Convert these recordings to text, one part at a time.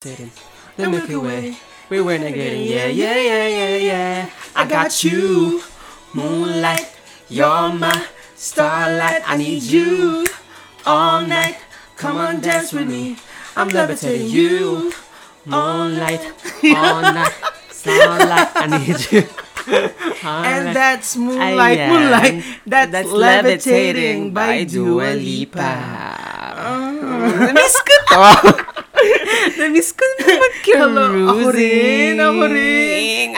Sitting. The Milky Way. We were negating. Yeah, yeah, yeah, yeah, yeah. I got you. Moonlight. You're my starlight. I need you. All night. Come on, dance with me. I'm levitating you. Moonlight. All night. Starlight. I need you. And that's Moonlight. Ayan. Moonlight. That's Levitating by Dua Lipa. Namiss ko to. Namiss ko na mag-cruising. Ako rin.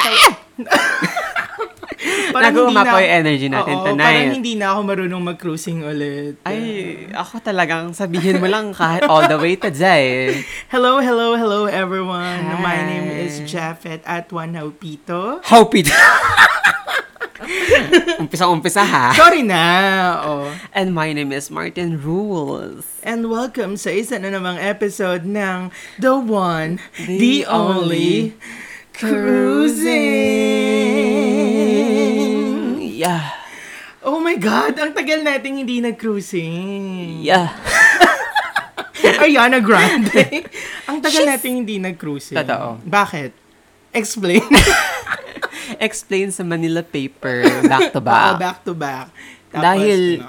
Nag-umako yung energy natin tonight. Parang hindi na ako marunong mag-cruising ulit. Ay, ako talagang sabihin mo lang kahit all the way to Jai. Hello everyone. Hi. My name is Jeffer Tuan Haupito. Haupito. Umpisa ha. Sorry na. Oh. And my name is Martin Rules. And welcome sa isa na namang episode ng The One, The Only Cruising. Yeah. Oh my God, ang tagal nating hindi nag-cruising. Yeah. Ariana Grande. Ang tagal nating hindi nag-cruising. Totoo. Bakit? Explain. Explain sa Manila paper back to back. Tapos, dahil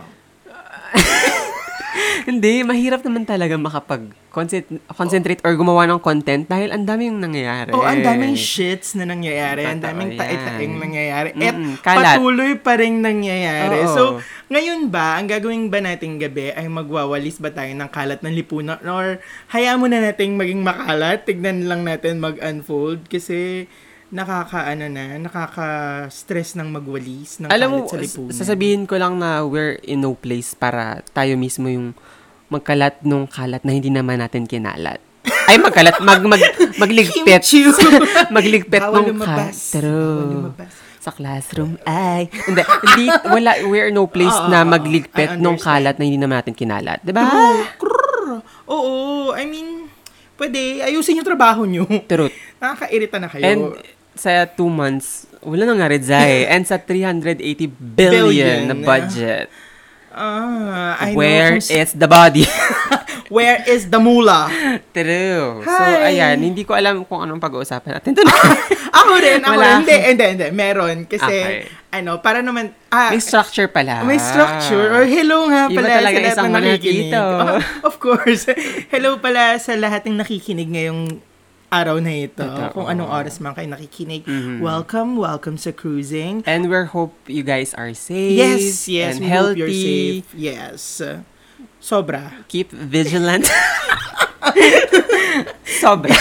hindi, mahirap naman talaga makapag-concentrate or gumawa ng content dahil ang daming nangyayari. Ang daming shits na nangyayari. Ang daming tae-taeng nangyayari. At patuloy pa rin nangyayari. Oo. So, ngayon ba, ang gagawin ba nating gabi ay magwawalis ba tayo ng kalat ng lipunan? Or hayaan mo na nating maging makalat? Tignan lang natin mag-unfold kasi nakaka-stress ng magwalis ng kalat sa lipunan. Alam mo, sasabihin ko lang na we're in no place para tayo mismo yung magkalat nung kalat na hindi naman natin kinalat. Ay, magkalat, magligpet. Magligpet nung kalat. Sa classroom, ay. Hindi, wala, we're no place na magligpet nung kalat na hindi naman natin kinalat. Diba? Oo, I mean, pwede, ayusin yung trabaho nyo. Truth. Nakakairita na kayo. And sa 2 months, wala nangyari Zai. And sa 380 billion na budget. Where is the body? Where is the mula? True. Hi. So, ayan, hindi ko alam kung anong pag-uusapan natin. Ako rin. Hindi. Meron. Kasi, para naman, may structure pala. May structure. Or hello nga pala sa lahat ng nakikinig. Of course. Hello pala sa lahat ng nakikinig ngayong araw na ito. Kung anong oras man kayo nakikinig. Mm-hmm. Welcome sa Cruising. And we hope you guys are safe. Yes, and we healthy. Hope you're safe. Yes. Sobra. Keep vigilant. Sobra.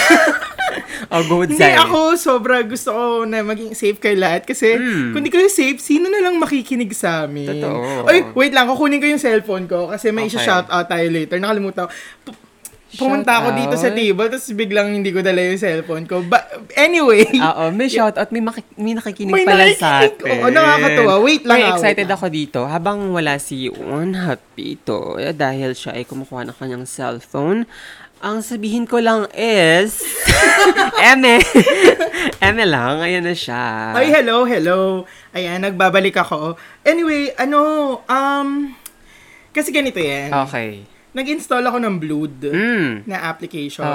Hindi ako, sobra gusto ko na maging safe kayo lahat kasi kung di kayo safe, sino na lang makikinig sa amin? Totoo. Ay, wait lang, kukunin ko yung cellphone ko kasi may shout out tayo later. Nakalimutan ko. Pumunta ako dito sa table, tapos biglang hindi ko dala yung cellphone ko. But anyway. Oo, may shoutout. May nakikinig pala sa atin. Oo, nakakatawa. Wait lang. Excited ako dito. Habang wala si Tuan Haupito, dahil siya ay kumukuha ng kanyang cellphone, ang sabihin ko lang is, Eme lang, ayan na siya. Ay, hello. Ayan, nagbabalik ako. Anyway, kasi ganito yan. Okay. Nag-install ako ng Blued na application.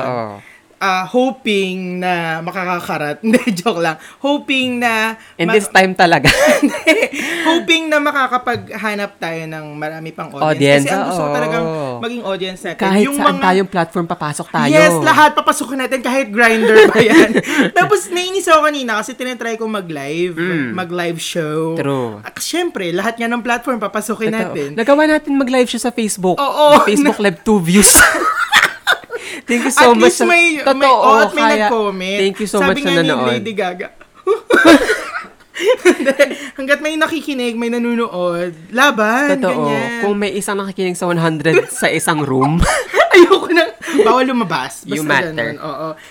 Hoping na makakakarat. Hindi, joke lang. Hoping na this time talaga. Hoping na makakapaghanap tayo ng marami pang audience. Kasi ang gusto ko talagang maging audience natin. Kahit yung saan tayong platform, papasok tayo. Yes, lahat. Papasok natin. Kahit Grinder pa yan. Tapos, nainis ako kanina kasi tinatry ko mag-live. Mag-live show. True. Siyempre, lahat nga ng platform, papasokin natin. Nagawa natin mag-live show sa Facebook. Oo. Facebook Live 2 views. Thank you so much. At least may nag-comment. Thank you so much na nanonood. Sabi nga ni Lady Gaga. Hanggat may nakikinig, may nanonood, laban, totoo. Ganyan. Kung may isang nakikinig sa 100 sa isang room, ayoko na. Bawal lumabas. Basta you matter.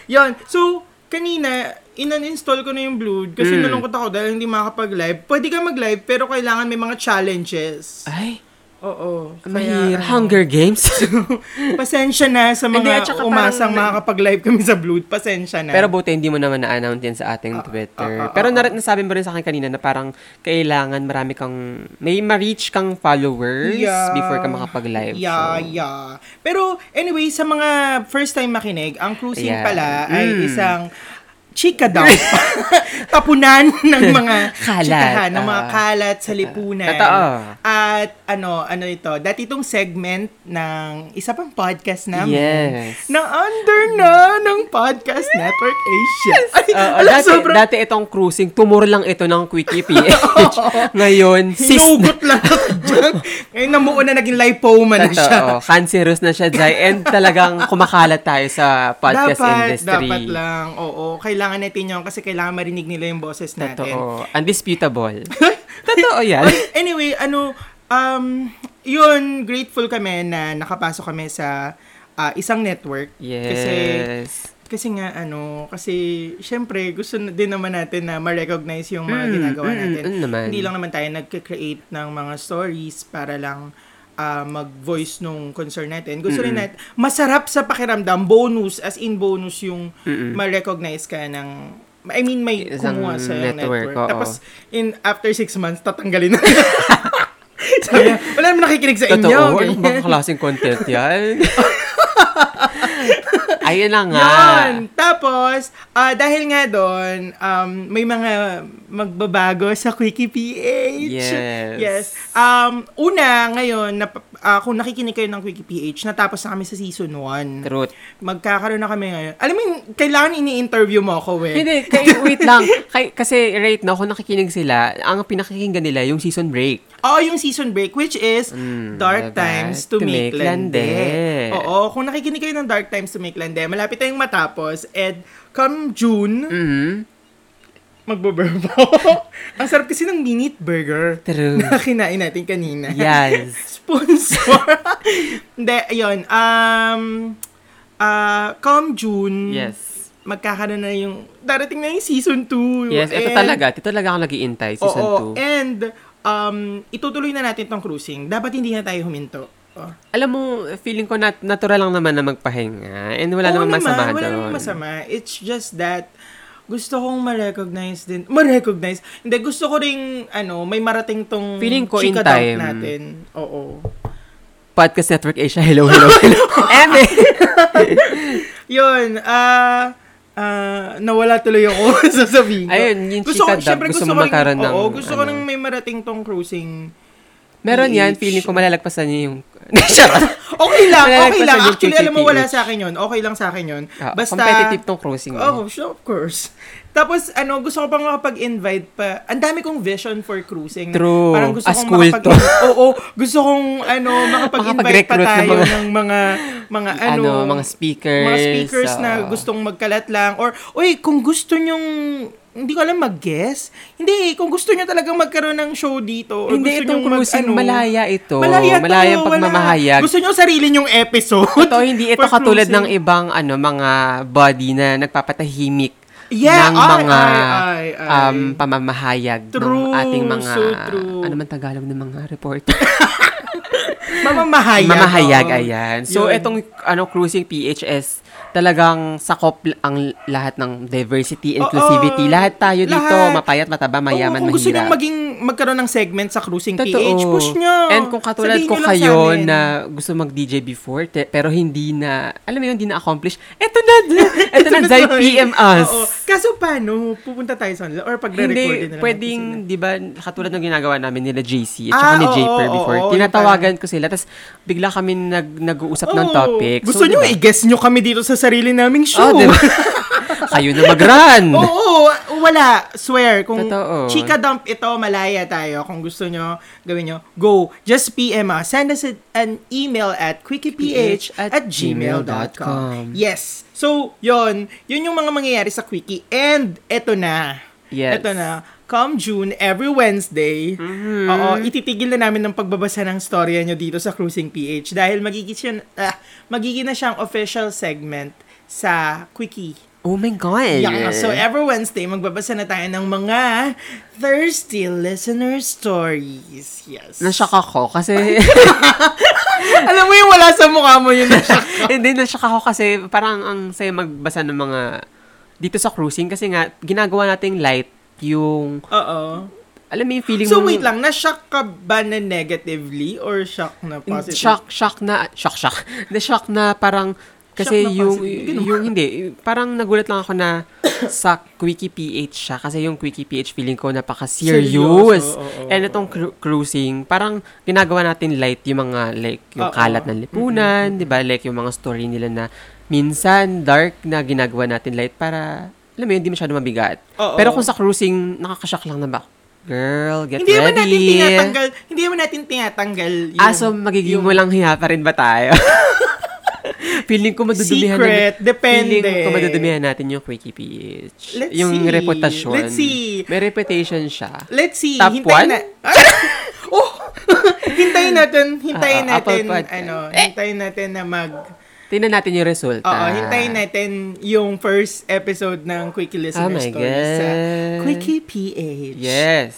Yun. So, kanina, in-install ko na yung Blued kasi nalungkot ako dahil hindi makakapag-live. Pwede ka mag-live pero kailangan may mga challenges. Ay, Oo. Mahirap. Hunger Games? Pasensya na sa mga umasang makakapag-live kami sa Blued. Pasensya na. Pero buti hindi mo naman na-announce yan sa ating Twitter. Pero nasabi mo rin sa akin kanina na parang kailangan marami kang, may ma-reach kang followers before ka makapag-live. Pero anyway, sa mga first time makinig, ang Cruising pala ay isang chika daw. Tapunan ng mga kalat, chikahan, ng mga kalat sa lipunan. Totoo. At ano ito, dati itong segment ng isa pang podcast namin. Yes. Na under na ng Podcast Network Asia. Ay, dati itong Cruising, tumuro lang ito ng Quickie PH. Ngayon, hinugot lang ako. Ngayon, namuo na naging lipoma na siya. Cancerous na siya, Jai. And talagang kumakalat tayo sa podcast industry. Dapat lang. Oo, kailangan natin yun kasi kailangan marinig nila yung boses natin. Totoo. Undisputable. Totoo yan. Anyway, yun, grateful kami na nakapasok kami sa isang network. Yes. Kasi syempre, gusto din naman natin na ma-recognize yung mga ginagawa natin. Hindi lang naman tayo nag-create ng mga stories para lang mag-voice nung concern natin. Gusto rin natin, masarap sa pakiramdam, bonus yung ma-recognize ka ng, I mean, may isang kumuha sa network. Tapos, after 6 months, tatanggalin na. Sabi, wala naman nakikinig sa inyo. Totoo, ano bang klaseng content yan? Ayun na nga. Yan. Tapos, dahil nga doon, may mga magbabago sa Quickie PH. Yes. Una, ngayon, kung nakikinig kayo ng Quickie PH, natapos na kami sa season 1. Truth. Magkakaroon na kami ngayon. Alam mo, kailangan ini-interview mo ako eh. Hindi, wait lang. Kasi right now, kung nakikinig sila, ang pinakikinggan nila yung season break. Oo, yung season break, which is Dark Times to Make Land. Oo, kung nakikinig kayo ng Dark Times to Make Land, malapit tayong matapos. And come June, magbo-burp ako. Ang sarap kasi ng minute burger na kinain natin kanina. Yes. Sponsor. Hindi, yun. Come June, yes, magkakaroon na yung, darating na yung season 2. Yes, and, ito talaga ako nag-iintay, season 2. And itutuloy na natin itong Cruising. Dapat hindi na tayo huminto. Alam mo, feeling ko natural lang naman na magpahinga. And wala namang masama doon. Wala namang masama. It's just that, gusto kong ma-recognize din. Ma-recognize? Hindi, gusto ko rin, may marating tong feeling ko in time natin. Oo. Podcast Network Asia, hello. Eme! Yun, nawala tuloy ako sa sabihin ko. Ayun, yung chika dab, gusto mo magkaroon ng, oo, gusto ko nang may marating tong Cruising. Meron yan, feeling ko malalagpasan niyo yung Okay lang. Actually, alam mo, wala sa akin yun. Okay lang sa akin yun. Basta competitive tong Cruising. Oh, sure, of course. Tapos, gusto ko pang makapag-invite pa. Ang dami kong vision for Cruising. True. Parang gusto kong gusto kong, makapag-invite pa tayo ng mga speakers. Mga speakers na gustong magkalat lang. Or, kung gusto nyong, hindi ko alam mag-guess. Hindi, kung gusto nyo talagang magkaroon ng show dito. Hindi, gusto itong Cruising, malaya ito. Malaya ito, pagmamahayag. Gusto nyo sarili nyong episode. Ito, hindi ito katulad Cruising ng ibang mga body na nagpapatahimik ng mga pamamahayag. True, ng ating mga, so true. Ano man Tagalog ng mga reporter? Mamamahayag, ayan. So, itong Cruising PHS, talagang sakop ang lahat ng diversity, inclusivity. Lahat tayo dito, mapayat, mataba, mayaman, mahirap. Kung gusto niyong magkaroon ng segment sa Cruising PH, push nyo. And kung katulad ko kayo na gusto mag-DJ before, pero hindi na, alam mo yun, hindi na-accomplish, eto na, Zai, PM us. Kaso paano, pupunta tayo sa nila? Or pagre-record nila? Hindi, pwedeng, di ba, katulad ng ginagawa namin nila JC, at saka ni Jayper before, tinatawagan ko sila, tapos bigla kami nag-uusap ng topic. Gusto nyo, i-guess nyo kami dito sa sarili naming show. Diba? Kayo na mag-run. Oo, wala. Swear. Kung totoo, chika dump ito, malaya tayo. Kung gusto nyo, gawin nyo, go. Just PM us. Send us an email at quickieph@gmail.com. Yes. So, yun yung mga mangyayari sa Quickie. And, eto na. Yes. Eto na. Come June, every Wednesday, ititigil na namin ng pagbabasa ng storya nyo dito sa Cruising PH dahil magiging na siyang official segment sa Quickie. Oh my God! Yeah, so every Wednesday, magbabasa na tayo ng mga thirsty listener stories. Yes. Nasyak ako kasi... Alam mo yung wala sa mukha mo yung nasyak. Hindi, nasyak ako kasi parang ang saya magbasa ng mga... Dito sa cruising kasi nga, ginagawa nating light yung... Oo. Alam mo yung feeling so, mo... So wait lang, na-shock ka ba na negatively or shock na positive? Shock na... Na-shock na parang... Kasi yung hindi, parang nagulat lang ako na sa Quickie PH siya. Kasi yung Quickie PH feeling ko napaka-serious. Oh. And itong cruising, parang ginagawa natin light yung mga like yung kalat ng lipunan, di ba? Like yung mga story nila na minsan dark na ginagawa natin light para, alam mo yun, hindi masyado mabigat. Oh. Pero kung sa cruising, nakakashock lang na ba? Girl, get ready. Hindi naman natin tinatanggal yung... Ah, so magiging walang hiya pa rin ba tayo? Feeling ko madudumihan natin yung Quickie PH. Yung reputasyon. Let's see. May reputation siya. Let's see. Top 1? Hintayin natin na mag... Tingnan natin yung resulta. Oo, hintayin natin yung first episode ng Quickie Listener Stories sa Quickie PH. Yes.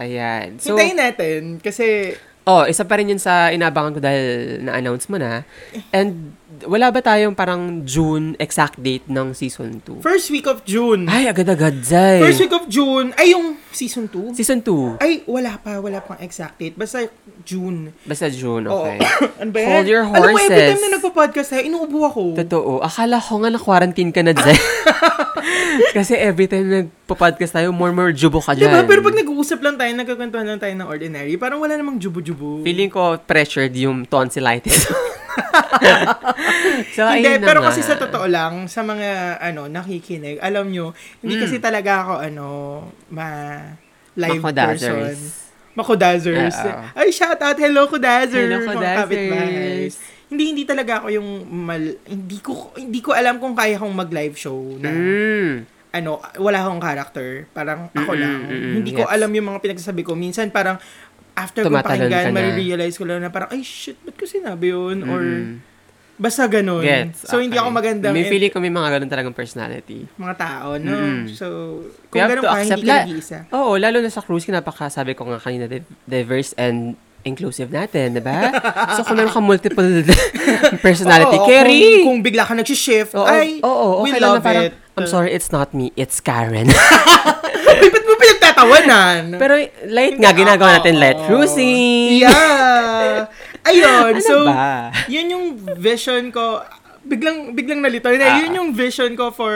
Ayan. So, hintayin natin kasi... Oh, isa pa rin yun sa inaabangan ko dahil na-announce mo na. And wala ba tayong parang June exact date ng Season 2? First week of June. Ay, agad-agad, Zay. First week of June. Ay, yung Season 2? Season 2. Ay, wala pang exact date. Basta June, okay. Oh. Ano ba yan? Hold your horses. Alam mo, every time na nagpa-podcast tayo, inuubo ako. Totoo. Akala ko nga na-quarantine ka na, Zay. Kasi every time nagpa-podcast tayo, more jubo ka dyan. Diba? Pero pag nag-uusap lang tayo, nagkakwentuhan lang tayo ng ordinary, parang wala namang jubo-jubo. Feeling ko pressured yung tonsillitis. So, hindi, pero kasi sa totoo lang, sa mga nakikinig, alam nyo, hindi kasi talaga ako live person. Makudazzers. Ay, shout out. Hello, kudazzers. Hindi talaga ako yung hindi ko alam kung kaya kong mag-live show na. Wala akong character. Parang ako lang. Hindi ko alam yung mga pinagsasabi ko. Minsan parang after kong pakinggan, marirealize ko lang na parang, ay, shit, ba't ko sinabi yun? Or, basta ganun. Gets, so, hindi ako magandang... May feeling ko may mga ganun talagang personality. Mga tao, no? So, kung ganun ka, hindi ka nag-iisa. Oo, lalo na sa cruise, napakasabi ko nga kanina, diverse and inclusive natin, diba? So, kung meron ka multiple personality, carry! Kung bigla ka nag-shift, we love it. I'm sorry, it's not me, it's Karen. Tawanan. Pero light nga, ginagawa natin light cruising. Yeah. Ayun, so, yun yung vision ko. Biglang nalito. Yun yung vision ko for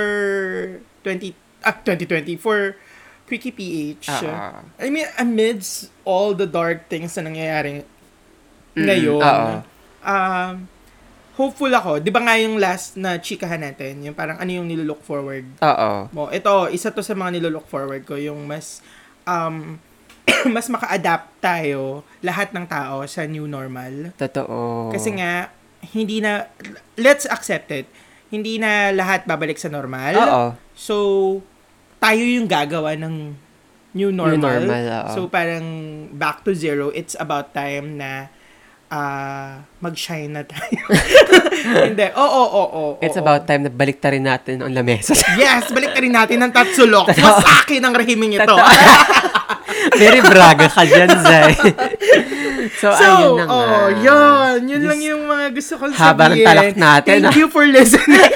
2020, for Quickie PH. I mean, amidst all the dark things na nangyayari ngayon, hopeful ako. Di ba nga yung last na chikahan natin? Yung parang ano yung nilolook forward mo? Ito, isa to sa mga nilolook forward ko. Yung mas, mas maka-adapt tayo, lahat ng tao, sa new normal. Totoo. Kasi nga, hindi na, let's accept it. Hindi na lahat babalik sa normal. So, tayo yung gagawa ng new normal. So, parang back to zero. It's about time na mag-shine na tayo. Hindi. Oo. It's about time na baliktarin natin ang lamesa. Yes, baliktarin natin ang tatsulok. Mas akin ang rahiming ito. Very Braga ka dyan, Zay. So, ayun na nga. Yun lang yung mga gusto ko sabihin. Habang talak natin. Thank you for listening.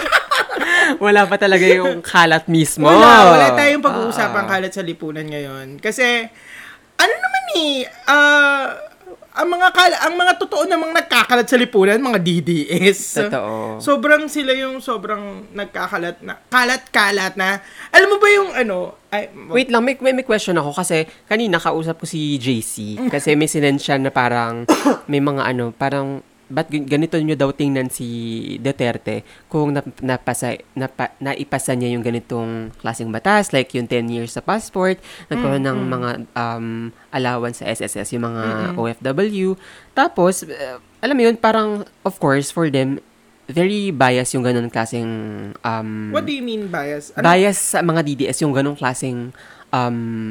Wala pa talaga yung kalat mismo. Wala tayong pag-uusapang kalat sa lipunan ngayon. Kasi, ano naman ang mga totoo namang nagkakalat sa lipunan, mga DDS. Totoo. Sobrang sila yung sobrang nagkakalat na, kalat-kalat na. Alam mo ba yung wait lang, may question ako kasi kanina kausap ko si JC kasi may sinensya na parang may mga parang ba't ganito nyo daw tingnan si Duterte kung naipasa niya yung ganitong klaseng batas, like yung 10 years sa passport, nagkaroon ng mga allowance sa SSS, yung mga OFW. Tapos, alam mo yun, parang, of course, for them, very bias yung ganun klaseng... What do you mean bias? Bias sa mga DDS, yung ganung klaseng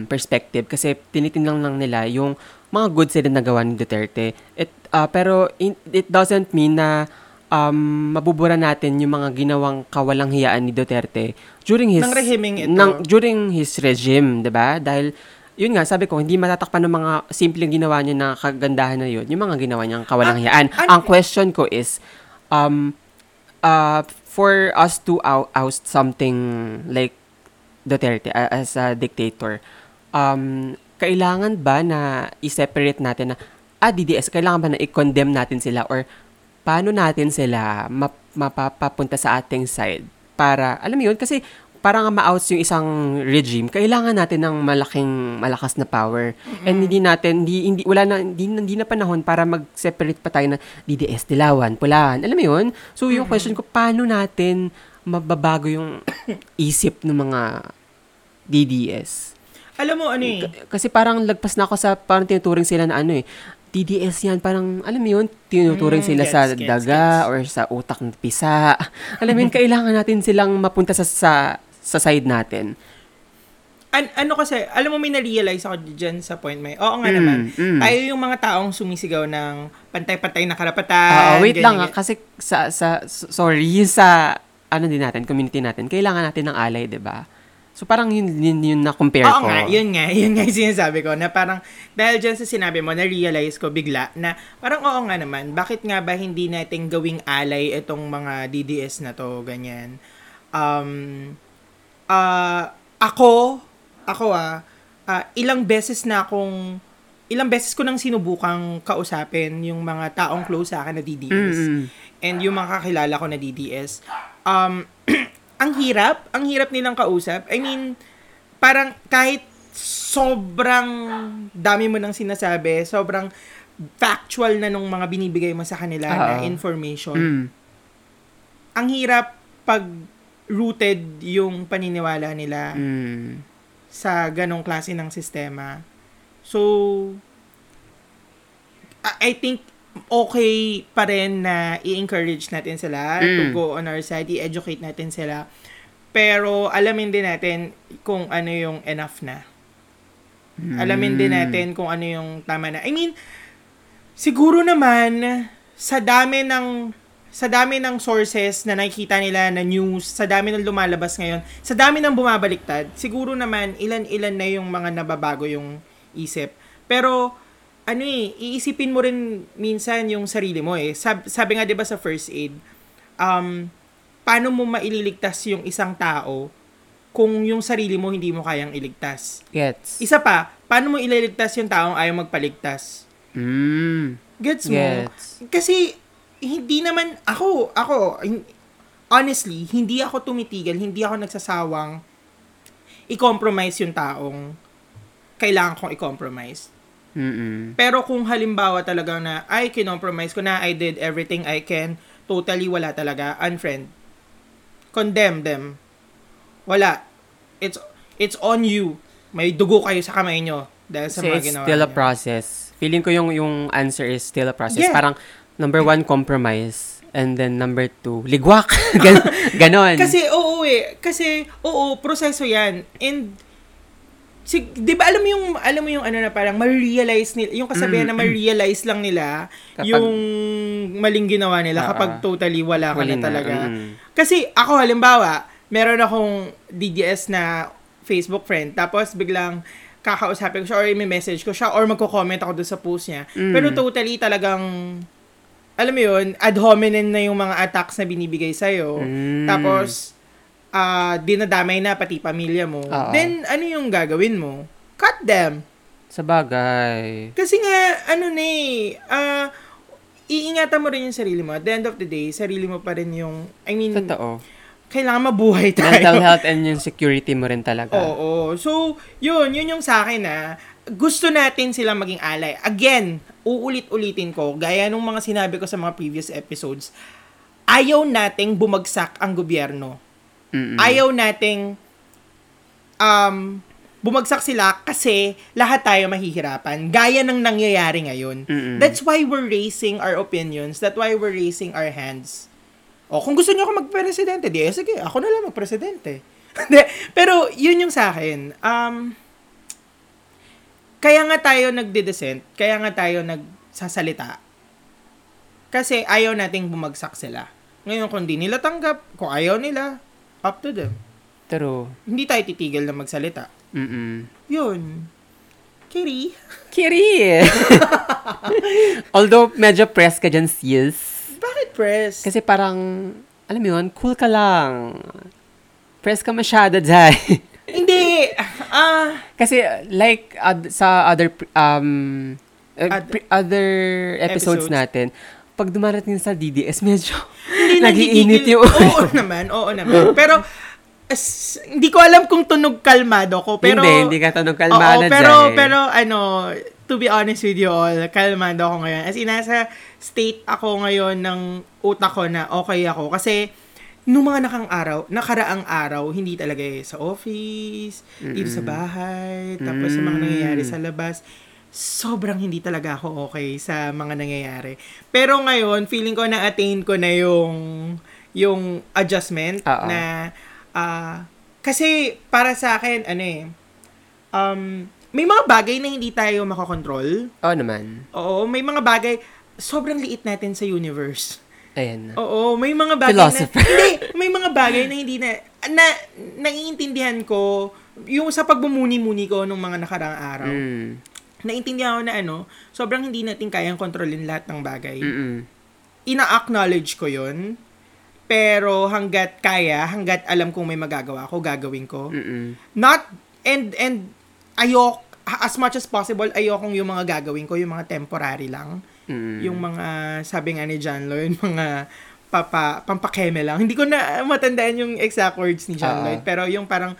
perspective. Kasi tinitingnan lang nila yung mga good sila na gawa ni Duterte. Pero it doesn't mean na mabubura natin yung mga ginawang kawalang hiyaan ni Duterte during his during his regime, 'di ba? Dahil yun nga, sabi ko, hindi matatakpan ng mga simpleng ginawa niya na kagandahan na yun, yung mga ginawa niyang kawalang hiyaan. Ang question ko is, for us to oust something like Duterte as a dictator, kailangan ba na i-separate natin na, DDS, kailangan ba na i-condemn natin sila or paano natin sila mapapunta sa ating side? Para, alam mo yun, kasi parang ma-outs yung isang regime, kailangan natin ng malakas na power. Mm-hmm. And hindi na panahon para mag-separate pa tayo na DDS, dilawan, pulaan. Alam mo yun? So, yung question ko, paano natin mababago yung isip ng mga DDS? Alam mo, ano eh? Kasi parang lagpas na ako sa, parang tinuturing sila na DDS yan, parang, alam mo yun, tinuturing sila sa daga. Or sa utak ng pisa. Alam mo yun, kailangan natin silang mapunta sa side natin. Ano kasi, alam mo, may na-realize ako dyan sa point may, oo nga naman, tayo yung mga taong sumisigaw ng pantay-pantay na karapatan. Kasi sa ano din natin, community natin, kailangan natin ng alay, diba? So, parang yun na-compare ko. Oo nga, yun nga yung sinasabi ko, na parang, dahil dyan sa sinabi mo, na-realize ko bigla, na parang oo nga naman, bakit nga ba hindi natin gawing alay itong mga DDS na to, ganyan. Ilang beses ko nang sinubukang kausapin yung mga taong close sa akin na DDS. Mm-hmm. And yung mga kakilala ko na DDS. Ang hirap nilang kausap. I mean, parang kahit sobrang dami mo nang sinasabi, sobrang factual na nung mga binibigay mo sa kanila na information. Ang hirap pag rooted yung paniniwala nila sa ganong klase ng sistema. So, I think okay pa rin na i-encourage natin sila to go on our side, i-educate natin sila. Pero alamin din natin kung ano yung enough na. Alamin din natin kung ano yung tama na. I mean, siguro naman sa dami ng sources na nakikita nila na news, sa dami ng lumalabas ngayon, sa dami ng bumabaliktad, siguro naman ilan-ilan na yung mga nababago yung isip. Pero iisipin mo rin minsan yung sarili mo . Sabi nga 'di ba sa first aid, paano mo maililigtas yung isang tao kung yung sarili mo hindi mo kayang iligtas? Gets. Isa pa, paano mo ililigtas yung taong ayaw magpaligtas? Gets mo? Gets. Kasi hindi naman ako honestly, hindi ako tumitigil, hindi ako nagsasawang i-compromise yung taong kailangan kong i-compromise. Mm-mm. Pero kung halimbawa talaga na I kinompromise ko na, I did everything I can, totally wala talaga, unfriend, condemn them, wala, it's on you, may dugo kayo sa kamay nyo dahil sa mga ginawa nyo. It's still a process. Feeling ko yung answer is still a process. Yeah. Parang number 1, compromise, and then number 2, ligwak. Ganon. Kasi oo, proseso yan. And di ba alam mo yung ano na parang ma-realize nila, yung kasabihan na ma-realize lang nila kapag, yung maling ginawa nila kapag totally wala ka na talaga. Kasi ako halimbawa, meron akong DDS na Facebook friend, tapos biglang kakausapin ko siya or i-message ko siya or magko-comment ako doon sa post niya. Pero totally talagang, alam mo yun, ad hominem na yung mga attacks na binibigay sa'yo. Tapos, dinadamay na pati pamilya mo. Then, ano yung gagawin mo? Cut them. Sabagay. Kasi nga, iingatan mo rin yung sarili mo. At the end of the day, sarili mo pa rin yung, totoo. Kailangan mabuhay tayo. Mental health and yung security mo rin talaga. Oo. So, yun yung sa akin gusto natin silang maging ally. Again, uulit-ulitin ko, gaya nung mga sinabi ko sa mga previous episodes, ayaw nating bumagsak ang gobyerno. Mm-mm. Ayaw nating bumagsak sila kasi lahat tayo mahihirapan. Gaya ng nangyayari ngayon. Mm-mm. That's why we're raising our opinions. That's why we're raising our hands. Kung gusto niyo ako magpresidente, sige, ako na lang magpresidente. Pero yun yung sa akin. Kaya nga tayo nagdidissent. Kaya nga tayo nagsasalita. Kasi ayaw nating bumagsak sila. Ngayon, kung di nila tanggap, kung ayaw nila, up to them. True. Hindi tayo titigil na magsalita. Mm-mm. Yun. Kiri! Although, medyo press ka dyan, sis. Bakit press? Kasi parang, alam mo yun, cool ka lang. Press ka masyado dyan. Hindi! Kasi, like, sa other episodes natin, pag dumarating sa DDS, medyo nagiinit yung... Oo naman. Pero, hindi ko alam kung tunog kalmado ko. Pero, hindi ka tunog kalmado dyan. Pero, to be honest with you all, kalmado ako ngayon. As in, nasa state ako ngayon ng utak ko na okay ako. Kasi, nung mga nakaraang araw, hindi talaga sa office, dito sa bahay, tapos sa mga nangyayari sa labas, sobrang hindi talaga ako okay sa mga nangyayari. Pero ngayon, feeling ko na-attain ko na yung adjustment. Uh-oh. Na, kasi para sa akin, may mga bagay na hindi tayo makakontrol. Oo naman. Oo, may mga bagay, sobrang liit natin sa universe. Ayan. Oo, may mga bagay Philosopher. na naiintindihan ko, yung sa pagbumuni-muni ko nung mga nakaraang araw. Naiintindihan ko na sobrang hindi natin kayang kontrolin lahat ng bagay. Mm-mm. Ina-acknowledge ko yun, pero hanggat alam kong may magagawa ako, gagawin ko. Mm-mm. Ayoko, as much as possible, ayokong yung mga gagawin ko, yung mga temporary lang. Mm-mm. Yung mga, sabi nga ni John Lloyd, mga pampakeme lang. Hindi ko na matandaan yung exact words ni John Lloyd, pero yung parang,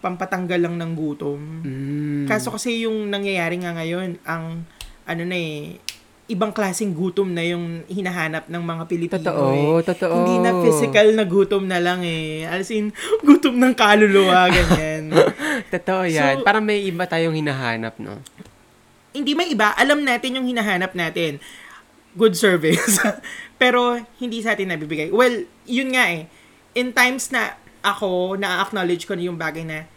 pampatanggal lang ng gutom. Mm. Kaso kasi yung nangyayari nga ngayon, ang, ibang klaseng gutom na yung hinahanap ng mga Pilipino. Totoo. Hindi na physical na gutom na lang As in, gutom ng kaluluwa, ganyan. Totoo yan. So, parang may iba tayong hinahanap, no? Hindi may iba. Alam natin yung hinahanap natin. Good service. Pero, hindi sa atin nabibigay. Well, yun nga In times na, ako, na-acknowledge ko na yung bagay na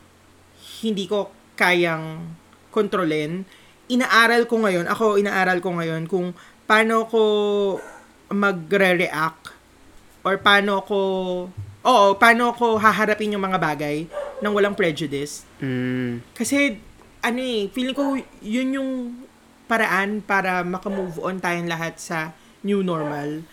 hindi ko kayang kontrolin. Inaaral ko ngayon kung paano ko magre-react or paano ko haharapin yung mga bagay nang walang prejudice. Mm. Kasi, feeling ko yun yung paraan para makamove on tayong lahat sa new normal.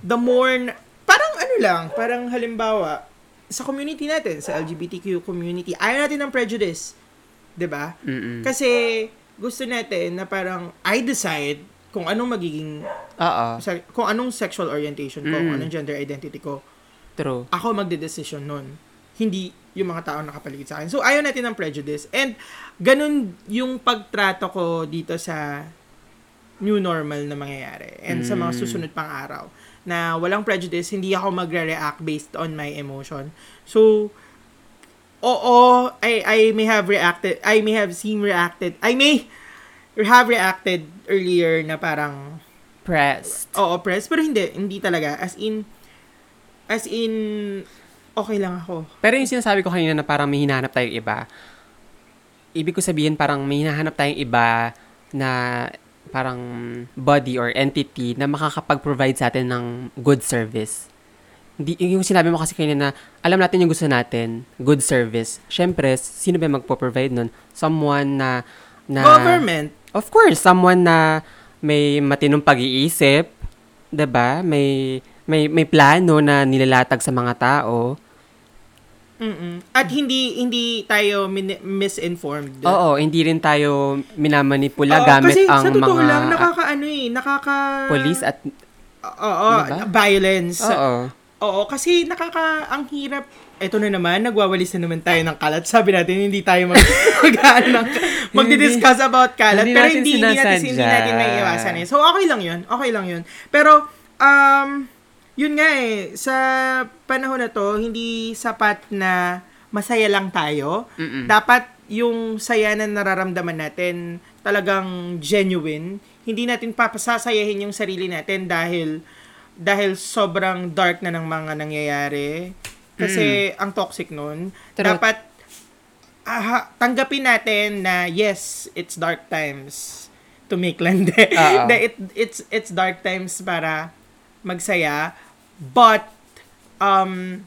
The more, parang halimbawa, sa community natin, sa LGBTQ community, ayaw natin ng prejudice. 'Di ba? Kasi gusto natin na parang I decide kung anong magiging kung anong sexual orientation ko, kung anong gender identity ko. True. Ako magde-decision nun. Hindi yung mga tao nakapaligid sa akin. So ayaw natin ng prejudice. And ganun yung pagtrato ko dito sa new normal na mangyayari and sa mga susunod pang araw. Na walang prejudice, hindi ako magre-react based on my emotion. So, I may have reacted earlier na parang pressed. Oo, pressed. Pero hindi talaga. As in, okay lang ako. Pero yung sinasabi ko kanina na parang may hinahanap tayong iba, ibig ko sabihin parang may hinahanap tayong iba na parang body or entity na makakapag-provide sa atin ng good service. Yung sinabi mo kasi kanina na alam natin yung gusto natin, good service. Siyempre, sino ba magpo-provide nun? Someone na... Government! Of course, someone na may matinong pag-iisip, diba? May plano na nilalatag sa mga tao. Mm-mm. At hindi tayo misinformed. Oo, hindi rin tayo minamanipula gamit ang mga... Kasi sa totoo lang, police at... Oo, diba? Violence. Oo, kasi ang hirap... Eto na naman, nagwawalis na naman tayo ng kalat. Sabi natin, hindi tayo magdi-discuss about kalat. Pero hindi natin maiiwasan . So, okay lang yun. Pero, yun nga sa panahon na to, hindi sapat na masaya lang tayo. Mm-mm. Dapat yung saya na nararamdaman natin talagang genuine. Hindi natin papasasayahin yung sarili natin dahil sobrang dark na ng mga nangyayari. Kasi ang toxic nun. Dapat tanggapin natin na yes, it's dark times. to Make Land. It's Dark Times para magsaya. But, paano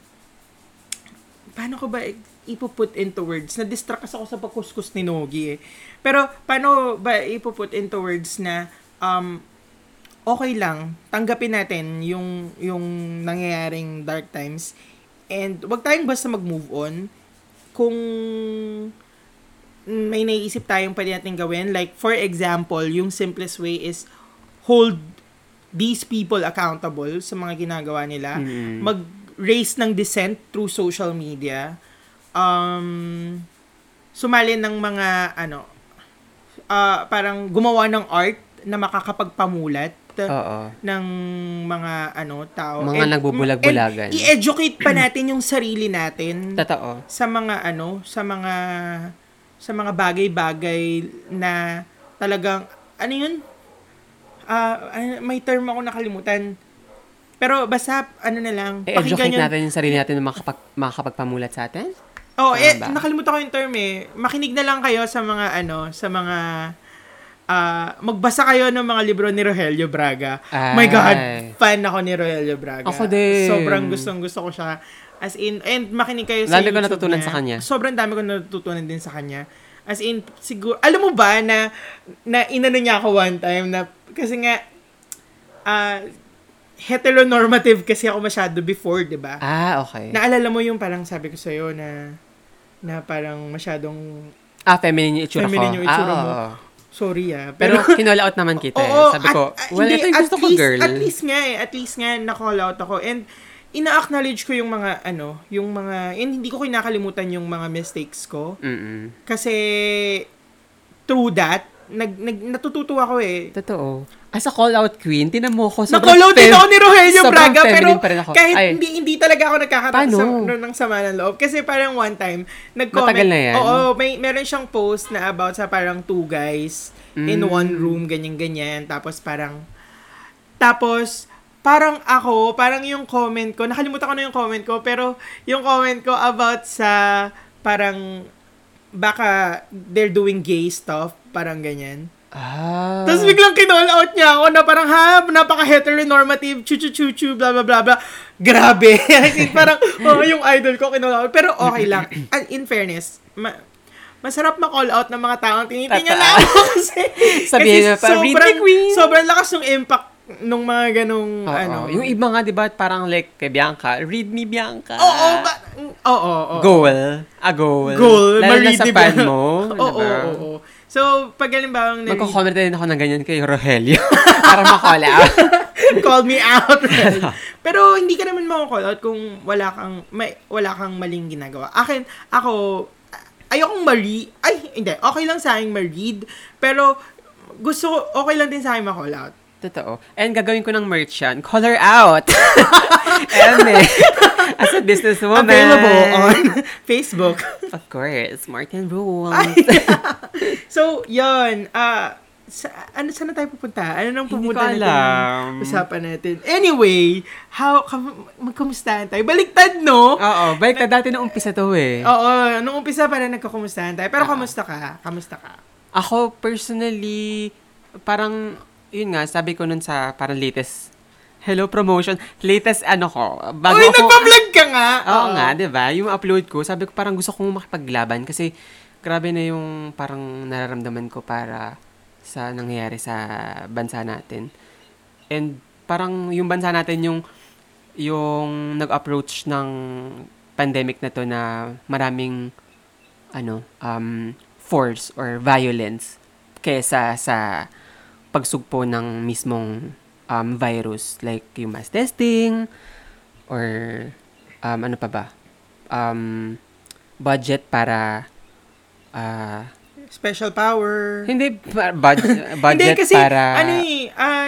ko ba ipuput into words? Na-distract kasi ako sa pagkuskus ni Nogi eh. Pero, paano ba ipuput into words na, okay lang, tanggapin natin yung nangyayaring dark times and wag tayong basta mag-move on. Kung may naiisip tayong pwede natin gawin, like for example, yung simplest way is hold these people accountable sa mga ginagawa nila. Mm-hmm. Mag-raise ng dissent through social media. Sumali ng mga parang gumawa ng art na makakapagpamulat ng mga tao. Mga nagbubulag-bulagan. I-educate pa natin yung sarili natin. Totoo. Sa mga bagay-bagay na talagang may term ako nakalimutan. Pero basta educate natin yung sarili natin na makakapagpamulat sa atin. Nakalimutan ko yung term eh. Makinig na lang kayo sa mga magbasa kayo ng mga libro ni Rogelio Braga. Ay. My God, fan ako ni Rogelio Braga. Ako din. Sobrang gustong-gusto ko siya. As in, and makinig kayo sa YouTube. Dami ko natutunan sa kanya. Sobrang dami ko natutunan din sa kanya. As in, siguro, alam mo ba na inano niya ako one time na, kasi nga, heteronormative kasi ako masyado before, diba? Okay. Naalala mo yung parang sabi ko sa'yo na parang masyadong... feminine yung itsura ko. Feminine yung itsura mo. Oh. Sorry pero kinall out naman kita. Sabi ko, ito yung gusto ko, girl. At least nga, na-call out ako. And, ina-acknowledge ko yung mga, and hindi ko kinakalimutan yung mga mistakes ko. Mm-mm. Kasi, through that, natututo ako eh. Totoo. As a call-out queen, tinan mo ko. Na-call out din ako ni Rogelio Braga, pero kahit hindi talaga ako nagkakataon ng sama ng loob. Kasi parang one time, nag-comment. Matagal na yan. Meron siyang post na about sa parang two guys in one room, ganyan-ganyan. Tapos, parang ako, parang yung comment ko, nakalimutan ko na yung comment ko, pero yung comment ko about sa parang baka they're doing gay stuff, parang ganyan. Tapos biglang kinall out niya ako na parang napaka-heteronormative, chu-chu-chu-chu, blah-blah-blah. Grabe. Parang yung idol ko kinall out. Pero okay lang. And in fairness, masarap ma-call out ng mga taong tinitingnan lang ako kasi sabihin na parang sobrang lakas ng impact nung mga ganong Yung iba nga, diba, parang like kay Bianca, read me Bianca. Goal. Lalo na sa fan mo. So, pag halimbawa... Magko-comment din ako ng ganyan kay Rogelio para ma-call out. Call me out. Pero hindi ka naman mako-call out kung wala kang maling ginagawa. Ako, ayokong mali. Ay, hindi. Okay lang sa akin ma-read. Pero okay lang din sa akin ma-call out. Totoo. And gagawin ko ng merch yan. Call her out. As a businesswoman. Available on Facebook. Of course. Martin Rules. So, yun. Saan na tayo pupunta? Ano nang pupunta natin? Usapan natin. Anyway, magkamustahan tayo? Baliktad, no? Oo. Baliktad dati nung umpisa to eh. Oo. Nung umpisa parang nagkakamustahan tayo. Pero kamusta ka? Ako, personally, parang... Yun nga, sabi ko nun sa parang latest promotion. Latest ko. Uy, nagpa-vlog ka nga! Oo nga, diba? Yung upload ko, sabi ko parang gusto kong makipaglaban kasi grabe na yung parang nararamdaman ko para sa nangyayari sa bansa natin. And parang yung bansa natin yung nag-approach ng pandemic na to na maraming force or violence kesa sa pagsugpo ng mismong virus, like yung mass testing or budget para special power. Hindi budget hindi, kasi, para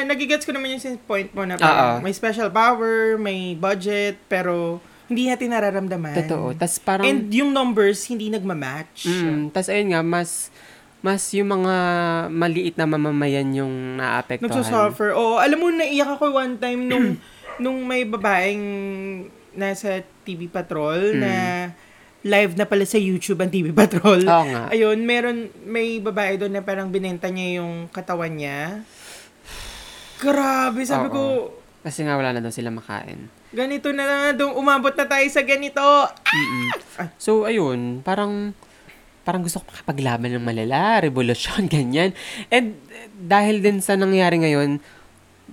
nagigets ko naman yung point mo na parang may special power, may budget, pero hindi natin nararamdaman. Totoo. Tas parang and yung numbers hindi nagma-match. Tas ayun nga, mas yung mga maliit na mamamayan yung naapektuhan. Nagsusuffer. Oo, alam mo, naiyak ako one time nung may babaeng nasa TV Patrol na live na pala sa YouTube ang TV Patrol. Oo nga. Ayun, may babae doon na parang binenta niya yung katawan niya. Grabe, sabi ko. Kasi nga wala na daw sila makain. Ganito na lang, umabot na tayo sa ganito. Ah! So, ayun, parang gusto ko makapaglaban ng malala, revolusyon, ganyan. And dahil din sa nangyari ngayon,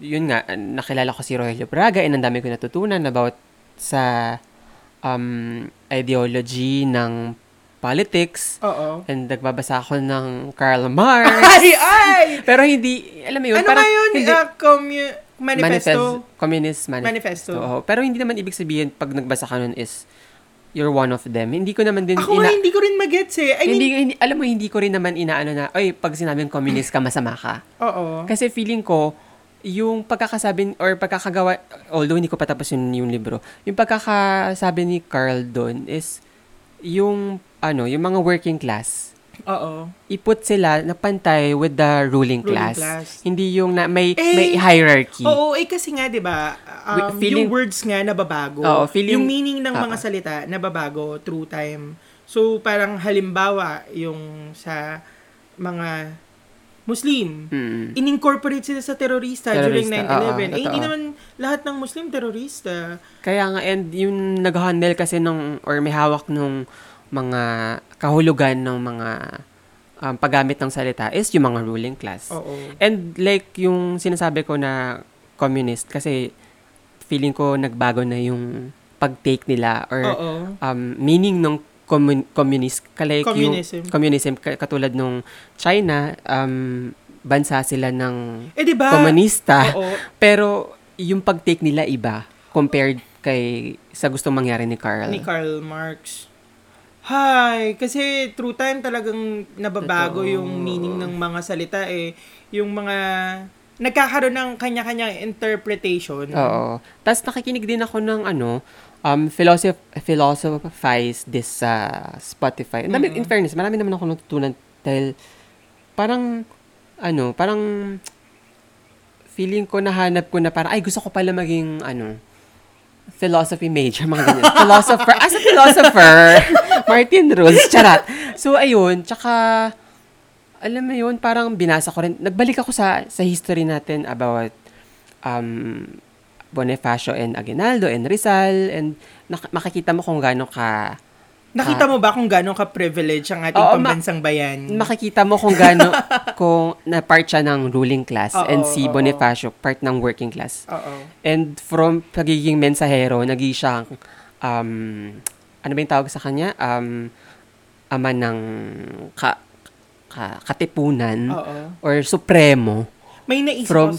yun nga, nakilala ko si Rogelio Braga and ang dami ko natutunan about sa ideology ng politics. Oo. And nagbabasa ako ng Karl Marx. Ay! Pero hindi, alam mo yun. Ano parang, yun? Hindi, manifesto? Communist manifesto. Oh, pero hindi naman ibig sabihin pag nagbasa ka nun is you're one of them. Hindi ko naman din... Ako hindi ko rin mag-gets eh. Alam mo, hindi ko rin naman inaano na, oy, pag sinabing communist ka, masama ka. Oo. Kasi feeling ko, yung pagkakasabi or pagkakagawa, although hindi ko patapos yung libro, yung pagkakasabi ni Carl doon is yung, yung mga working class. Oo. Iput sila na pantay with the ruling class. Hindi yung may hierarchy. Oo, kasi nga, diba, yung words nga nababago. Oo, yung meaning ng mga salita nababago through time. So, parang halimbawa, yung sa mga Muslim, inincorporate sila sa terorista during 9/11. Hindi naman lahat ng Muslim terorista. Kaya nga, and yung nag-handle kasi or may hawak nung mga kahulugan ng mga paggamit ng salita is yung mga ruling class. Uh-oh. And like yung sinasabi ko na communist, kasi feeling ko nagbago na yung pag-take nila or meaning ng communism katulad nung China, bansa sila ng diba? Komunista. Oo. Pero yung pag-take nila iba compared kay sa gustong mangyari ni Karl Marx. Hi, kasi through time talagang nababago yung meaning ng mga salita eh. Yung mga nagkakaroon ng kanya-kanyang interpretation. Oo. Tapos nakikinig din ako ng Philosophize This sa Spotify. Dami, in fairness, marami naman ako natutunan dahil parang feeling ko nahanap ko na parang, ay, gusto ko pala maging, philosophy major, mga ganyan. Philosopher, as a philosopher, Martin Rules, charat. So, ayun, tsaka, alam mo yun, parang binasa ko rin, nagbalik ako sa history natin about, Bonifacio and Aguinaldo and Rizal and makikita mo kung gaano ka... Nakita mo ba kung gaano ka-privilege ang ating pambansang bayan? Makikita mo kung gaano kung na-part siya ng ruling class and si Bonifacio part ng working class. And from pagiging mensahero, naging siyang ano ba yung tawag sa kanya? Ama ng katipunan or supremo. May naisip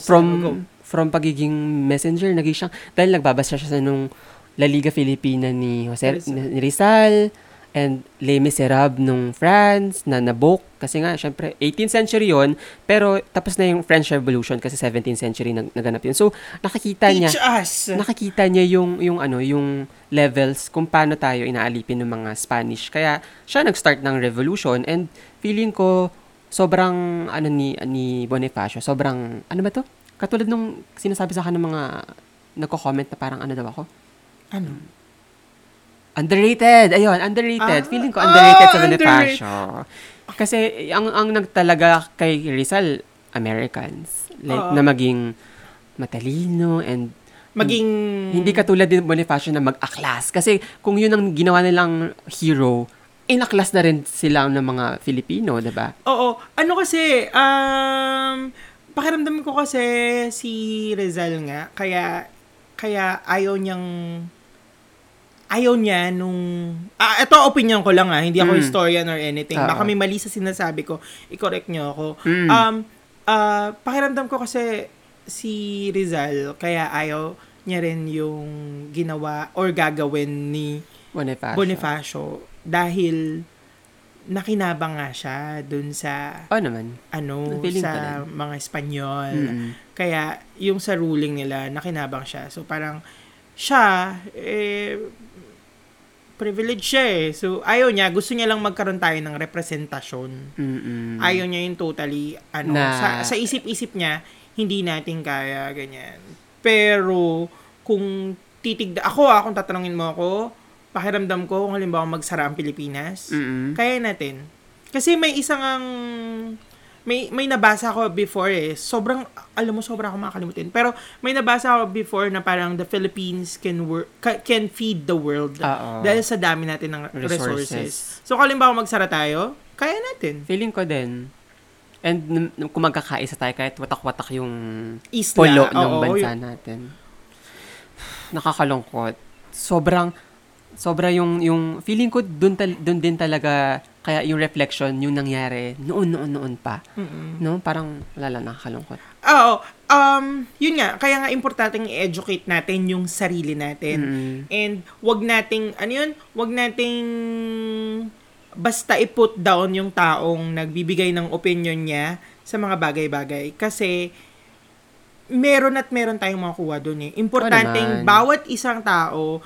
from pagiging messenger, naging siyang, dahil nagbabasa siya sa nung La Liga Filipina ni Jose Rizal and Les Miserables nung France na nabok. Kasi nga, syempre, 18th century yon, pero tapos na yung French Revolution kasi 17th century naganap yun. So, nakikita niya yung levels kung paano tayo inaalipin ng mga Spanish. Kaya, siya nag-start ng revolution and feeling ko, sobrang, ni Bonifacio, sobrang, katulad nung sinasabi sa akin ng mga nagko-comment na parang daw ako? Ano? Underrated! Ayun, underrated. Feeling ko underrated sa Bonifacio. Kasi ang nagtalaga kay Rizal, Americans. Like, na maging matalino and maging... Hindi katulad din Bonifacio na mag-aklas. Kasi kung yun ang ginawa nilang hero, inaklas na rin sila ng mga Filipino, diba? Oo. Kasi, pakiramdam ko kasi si Rizal nga, kaya ayaw niya nung... Ito, opinion ko lang hindi ako historian or anything. Baka may mali sa sinasabi ko, i-correct niyo ako. Pakiramdam ko kasi si Rizal, kaya ayaw niya rin yung ginawa or gagawin ni Bonifacio dahil... nakinabang nga siya dun sa sa mga Espanyol. Kaya yung sa ruling nila nakinabang siya. So parang siya privilege siya eh. So ayaw niya, gusto niya lang magkaroon tayo ng representasyon. Ayaw niya yung totally na, sa isip-isip niya hindi natin kaya ganyan. Pero kung kung tatanungin mo ako, pakiramdam ko kung halimbawa magsara ang Pilipinas, kaya natin. Kasi may isang may nabasa ako before sobrang, alam mo, sobrang ako makakalimutin. Pero may nabasa ako before na parang the Philippines can feed the world. Uh-oh. Dahil sa dami natin ng resources. So, halimbawa magsara tayo, kaya natin. Feeling ko din. And kung magkakaisa tayo, kahit watak-watak yung isla, polo ng bansa natin. Nakakalungkot. Sobra yung feeling ko dun din talaga, kaya yung reflection, yung nangyari noon pa. Mm-mm. No, parang wala lang, nakakalungkot. Oo. Yun nga, kaya nga importanteng i-educate natin yung sarili natin. Mm-mm. And wag nating basta i-put down yung taong nagbibigay ng opinion niya sa mga bagay-bagay. Kasi meron at meron tayong makuha doon. Importanteng bawat isang tao,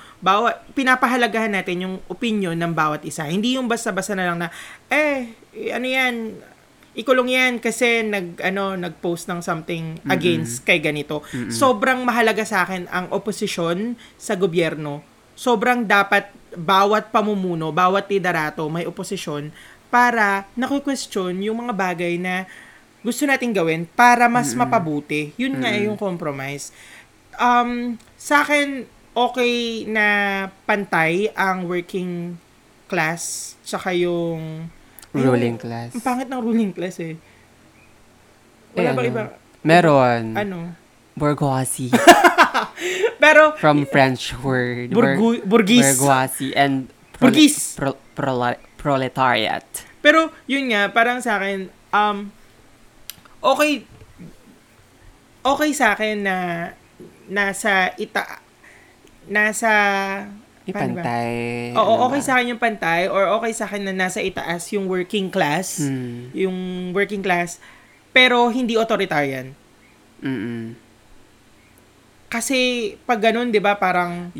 pinapahalagahan natin yung opinion ng bawat isa. Hindi yung basta-basta na lang na, ano yan, ikulong yan kasi nag-post ng something against kay ganito. Mm-hmm. Sobrang mahalaga sa akin ang oposisyon sa gobyerno. Sobrang dapat bawat pamumuno, bawat liderato may oposisyon para naku-question yung mga bagay na gusto nating gawin para mas mapabuti. Yun nga yung compromise. Sa akin, okay na pantay ang working class tsaka yung ruling class. Ang pangit ng ruling class Wala bang iba? Meron. Ano? Bourgeoisie. Pero from French word bourgeoisie and proletariat. Pero yun nga, parang sa akin okay sa akin na pantay. Oo, okay sa akin yung pantay, or okay sa akin na nasa itaas yung working class, pero hindi authoritarian. Kasi pag ganun, 'di ba, parang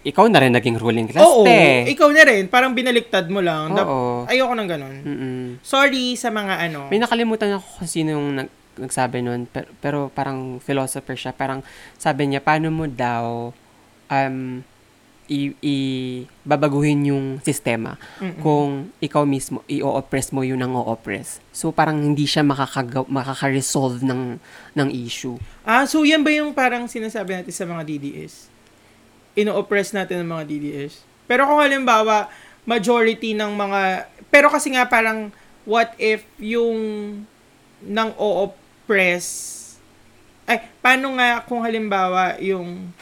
ikaw na rin naging ruling class. Oo, ikaw na rin, parang binaliktad mo lang. Ayoko ng ganun. Mm-mm. Sorry sa mga ano. May nakalimutan ako kung sino yung nagsabi noon, pero parang philosopher siya. Parang sabi niya, paano mo daw babaguhin yung sistema kung ikaw mismo i-oppress mo yun ang o-oppress. So parang hindi siya makaka-resolve ng issue. So yan ba yung parang sinasabi natin sa mga DDS? Ino-oppress natin ng mga DDS. Pero kung halimbawa, majority ng mga... Pero kasi nga parang, what if yung nang o-oppress... Ay, paano nga kung halimbawa yung...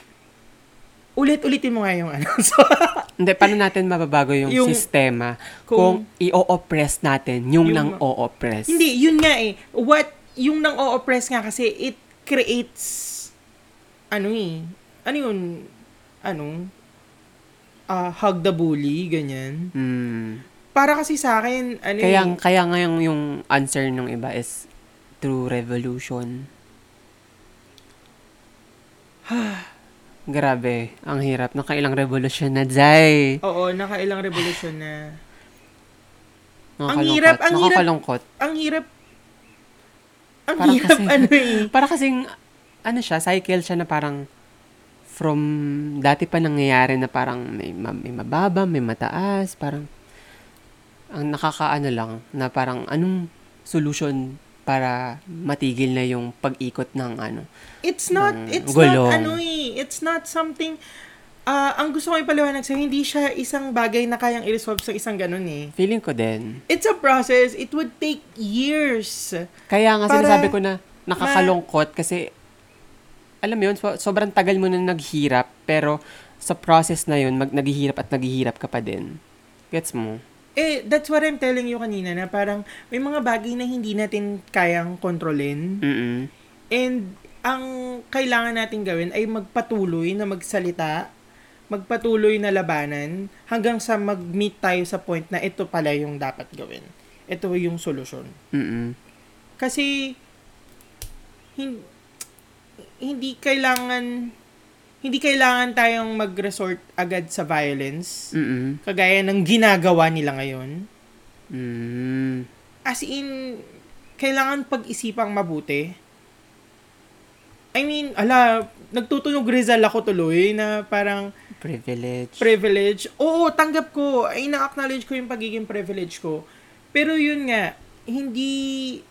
Ulit-ulitin mo nga yung ano. Hindi, paano natin mababago yung sistema kung i-o-oppress natin yung nang o-oppress? Hindi, yun nga What, yung nang o-oppress nga kasi it creates... Ano yun... hug the bully, ganyan. Para kasi sa akin, Kaya ngayon yung answer ng iba is through revolution. Grabe, ang hirap. Nakailang revolution na, Jai. Oo, nakailang revolution na. Nakakalungkot. Para kasing, cycle siya na parang, from dati pa nangyayari na parang may mababa, may mataas, parang ang nakakaano lang na parang anong solution para matigil na yung pag-ikot ng ano. It's not something, ang gusto ko ipaliwanag sa'yo, hindi siya isang bagay na kayang i-resolve sa isang ganun Feeling ko din. It's a process. It would take years. Kaya nga sinasabi ko na nakakalungkot kasi alam mo yun, sobrang tagal mo na naghirap, pero sa process na yun, naghihirap ka pa din. Gets mo? That's what I'm telling you kanina, na parang may mga bagay na hindi natin kayang kontrolin. Mm-mm. And ang kailangan natin gawin ay magpatuloy na magsalita, magpatuloy na labanan, hanggang sa mag-meet tayo sa point na ito pala yung dapat gawin. Ito yung solusyon. Mm-mm. Kasi, hindi kailangan tayong mag-resort agad sa violence. Mm-mm. Kagaya ng ginagawa nila ngayon. As in, kailangan pag-isipang mabuti. I mean, ala, nagtutunog Rizal ako tuloy na parang privilege. Oo, tanggap ko. Ay, na-acknowledge ko yung pagiging privilege ko. Pero yun nga, hindi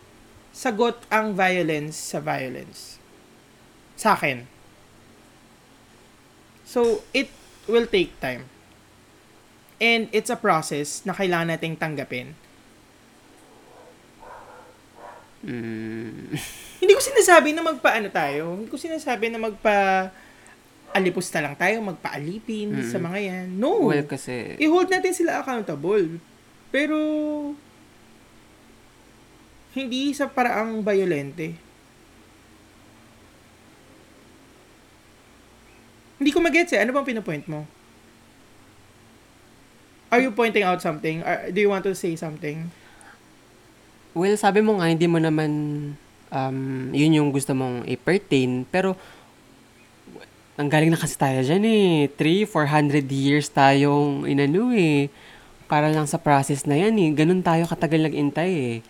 sagot ang violence sa violence. Sa akin. So, it will take time. And it's a process na kailangan nating tanggapin. Hindi ko sinasabi na magpaano tayo. Hindi ko sinasabi na magpa-alipos na lang tayo, magpa-alipin sa mga yan. No. Well, kasi i-hold natin sila accountable. Pero hindi sa paraang bayolente. Hindi ko mag-gets eh. Ano bang pinapoint mo? Are you pointing out something? Do you want to say something? Well, sabi mo nga, hindi mo naman yun yung gusto mong i-pertain. Pero, ang galing na kasi tayo dyan eh. 300-400 years tayong inano eh. Para lang sa process na yan eh. Ganun tayo katagal nag-intay eh.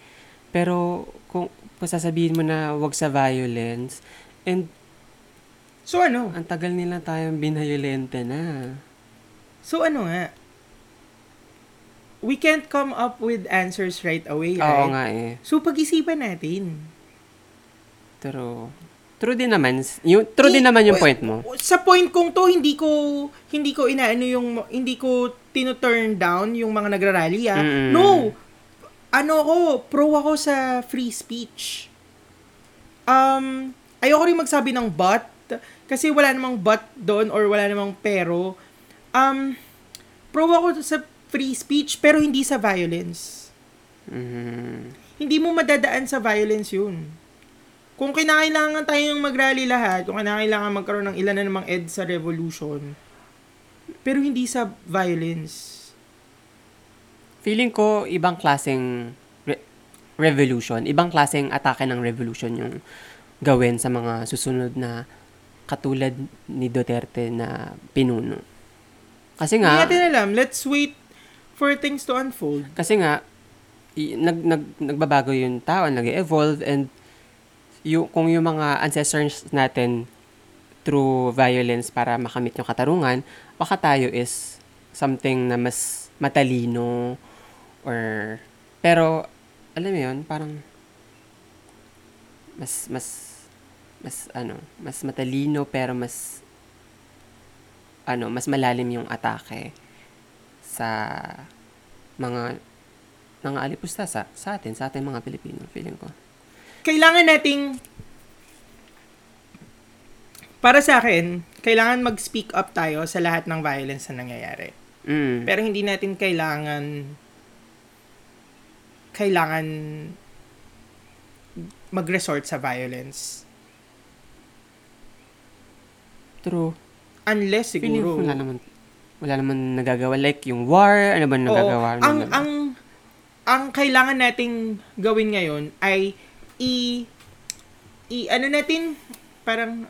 Pero, kung sasabihin mo na wag sa violence, and so ano? Ang tagal nila tayong binayolente na. So ano nga? We can't come up with answers right away, right? Oo nga eh. So, pag-isipan natin. True. True din naman yung point mo. Sa point kong to, hindi ko inaano yung, hindi ko tinu-turn down yung mga nagrarally, ah. Mm. No! Ano ko, pro ako sa free speech. Ayoko rin magsabi ng but, kasi wala namang but doon or wala namang pero. Pro ako sa free speech, pero hindi sa violence. Mm-hmm. Hindi mo madadaan sa violence yun. Kung kinakailangan tayong mag-rally lahat, kung kinakailangan magkaroon ng ilan na namang ed sa revolution, pero hindi sa violence. Feeling ko, ibang klaseng revolution, ibang klaseng atake ng revolution yung gawin sa mga susunod na katulad ni Duterte na pinuno. Kasi nga, hindi natin alam, let's wait for things to unfold. Kasi nga, nagbabago yung tao, nag-evolve, and kung yung mga ancestors natin through violence para makamit yung katarungan, baka tayo is something na mas matalino, or pero, alam mo yun, parang mas matalino, pero mas malalim yung atake sa mga nang-aalipusta sa atin mga Pilipino, feeling ko. Kailangan nating, para sa akin, kailangan mag-speak up tayo sa lahat ng violence na nangyayari. Mm. Pero hindi natin kailangan mag-resort sa violence. True. Unless siguro wala naman nagagawa, like yung war, ano ba nagagawa? Ang kailangan nating gawin ngayon ay parang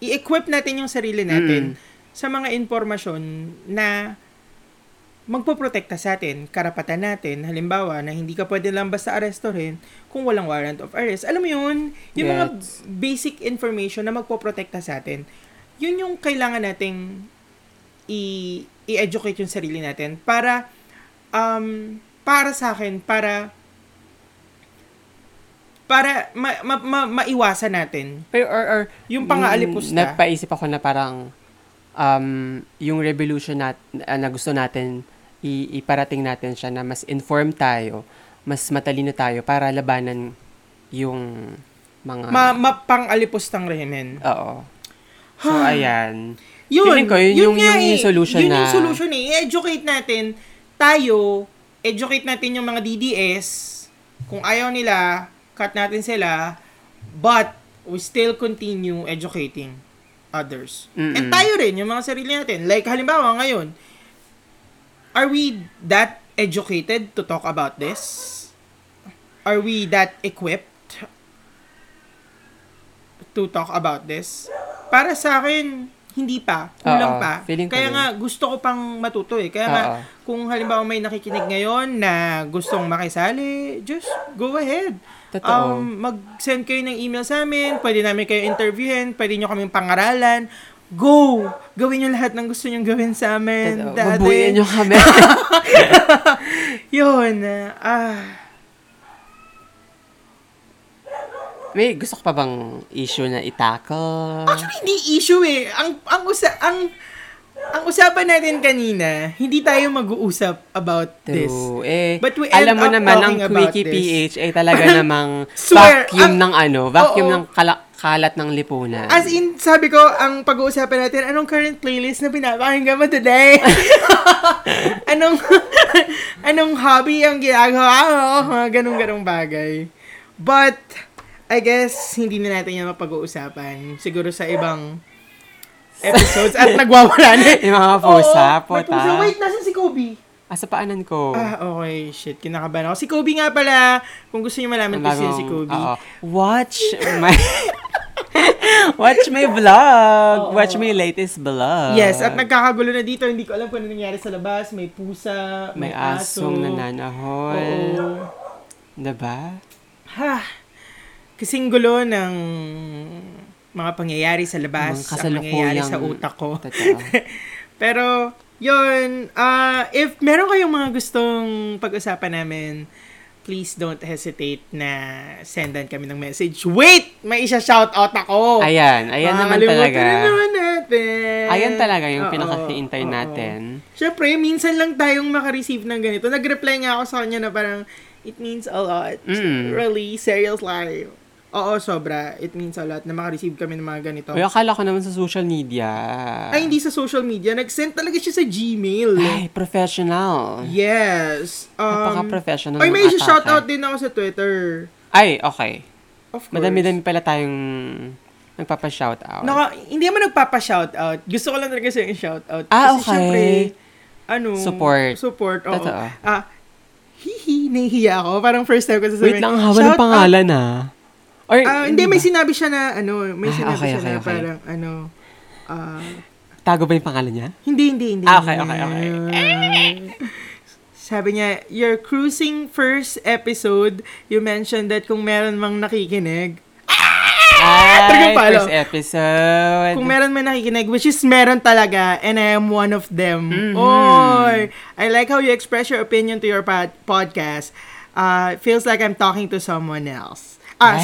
i-equip natin yung sarili natin sa mga impormasyon na magpoprotekta sa atin, karapatan natin, halimbawa na hindi ka pwede lang basta arestuhin kung walang warrant of arrest. Alam mo yun? Yung mga basic information na magpoprotekta sa atin, yun yung kailangan nating i-educate yung sarili natin para sa akin, para maiwasan natin. Pero, or yung pang-aalipusta. Napaisip ako na parang yung revolution na gusto natin, iparating natin siya na mas informed tayo, mas matalino tayo para labanan yung mga mapang-alipustang rehimen. Oo. So, ayan. Yun yung solution na. Yun yung solution eh. I-educate natin tayo, educate natin yung mga DDS. Kung ayaw nila, cut natin sila. But, we still continue educating others. Mm-mm. And tayo rin, yung mga sarili natin. Like, halimbawa, ngayon, are we that educated to talk about this? Are we that equipped to talk about this? Para sa akin, Hindi pa. Kulang pa. Kaya nga, gusto ko pang matuto eh. Kaya nga, kung halimbawa may nakikinig ngayon na gustong makisali, just go ahead. Totoo. Mag-send kayo ng email sa amin. Pwede namin kayo interviewin. Pwede nyo kaming pangaralan. Go! Gawin nyo lahat ng gusto nyo gawin sa amin. Mabuyin nyo kami. Yun. May gusto ko pa bang issue na i-tackle? Actually, hindi issue eh. Ang usapan natin kanina, hindi tayo mag-uusap about this. Eh, but we end up talking about this. Alam mo naman, ang Quickie PH ay talaga namang vacuum ng vacuum ng kalat ng lipunan. As in, sabi ko, ang pag-uusapan natin, anong current playlist na pinapakinggan mo today? Anong hobby ang ginagawa mo? Ganong-ganong bagay. But I guess, hindi na natin yan mapag-uusapan. Siguro sa ibang episodes. At nagwawala na. Yung mga pusa. Wait, nasan si Kobe? Sa paanan ko. Okay. Shit, kinakabahan ako. Si Kobe nga pala. Kung gusto nyo malaman ko siya si Kobe. Watch my vlog. Watch my latest vlog. Yes, at nagkakagulo na dito. Hindi ko alam kung ano nangyari sa labas. May pusa. May asong nananahol. Diba? Kasing gulo ng mga pangyayari sa labas, ang pangyayari sa utak ko. Pero, yun, if meron kayong mga gustong pag-usapan namin, please don't hesitate na sendan kami ng message. Wait! May isa-shoutout ako! Ayan naman talaga. Naman natin. Ayan talaga yung pinaka-hintay natin. Siyempre, minsan lang tayong makareceive ng ganito. Nag-reply nga ako sa kanya na parang, it means a lot. Really, serious life. Oo, sobra. It means a lot na makareceive kami ng mga ganito. Ay, akala ko naman sa social media. Ay, hindi sa social media. Nag-send talaga siya sa Gmail. Ay, professional. Yes. Napaka-professional. Ay, may shoutout din ako sa Twitter. Ay, okay. Of course. Madami-dami pala tayong nagpapa-shoutout. Hindi naman nagpapa-shoutout. Gusto ko lang talaga siya yung shoutout. Kasi syempre, support. Oo. Totoo. Nahihiya ako. Parang first time ko sasabihin. Wait lang, walang pangalan Or, hindi, may sinabi siya na, may sinabi siya na parang, tago ba yung pangalan niya? Hindi. Okay. Sabi niya, your cruising first episode, you mentioned that kung meron mang nakikinig, first episode. Kung meron may nakikinig, which is meron talaga, and I am one of them. Mm-hmm. I like how you express your opinion to your podcast. It feels like I'm talking to someone else.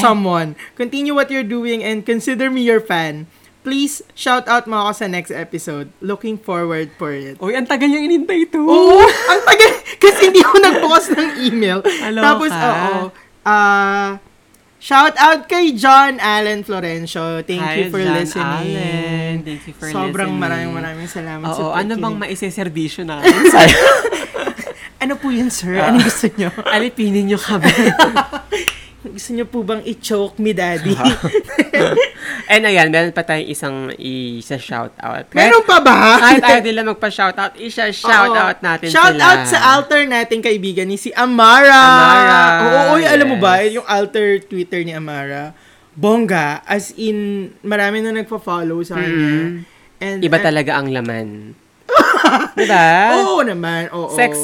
Someone. Continue what you're doing and consider me your fan. Please, shout out mo ako sa next episode. Looking forward for it. Uy, ang tagal niyang inintay ito. Oo, ang tagal. Kasi hindi ako nag-post ng email. Hello, tapos, shout out kay John Allen Florencio. Thank you for John listening. Allen. Thank you for listening. Sobrang maraming salamat sa pagkinig. Ano bang maiseservisyo na? Ano po yun, sir? Ano gusto nyo? Alipinin nyo kami. Gusto nyo po bang i-choke me, daddy? And ayan, meron pa tayong isa shoutout. Meron pa ba? Kahit ayaw nila magpa-shoutout, isa shoutout natin sila. Shoutout sa alter natin kaibigan ni si Amara. Yes. Alam mo ba, yung alter Twitter ni Amara, bongga, as in, marami na nagpa-follow sa kanya. And, iba talaga ang laman. Diba? Oo naman, oo. Sex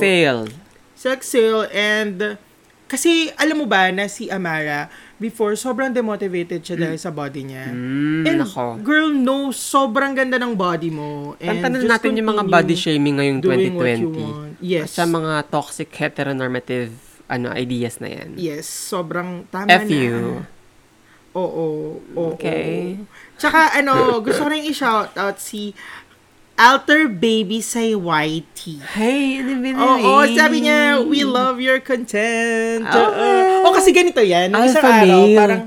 sale and kasi, alam mo ba, na si Amara, before, sobrang demotivated siya dahil sa body niya. And, girl, no, sobrang ganda ng body mo. Tantanan natin yung mga body shaming ngayong 2020. Yes. Sa mga toxic, heteronormative ideas na yan. Yes, sobrang tama F na. You. Oo. Okay. Tsaka, gusto ko rin i-shoutout si Alter Baby Say YT. Hey, baby. Sabi niya, we love your content. Kasi ganito yan. Alpha male. Parang,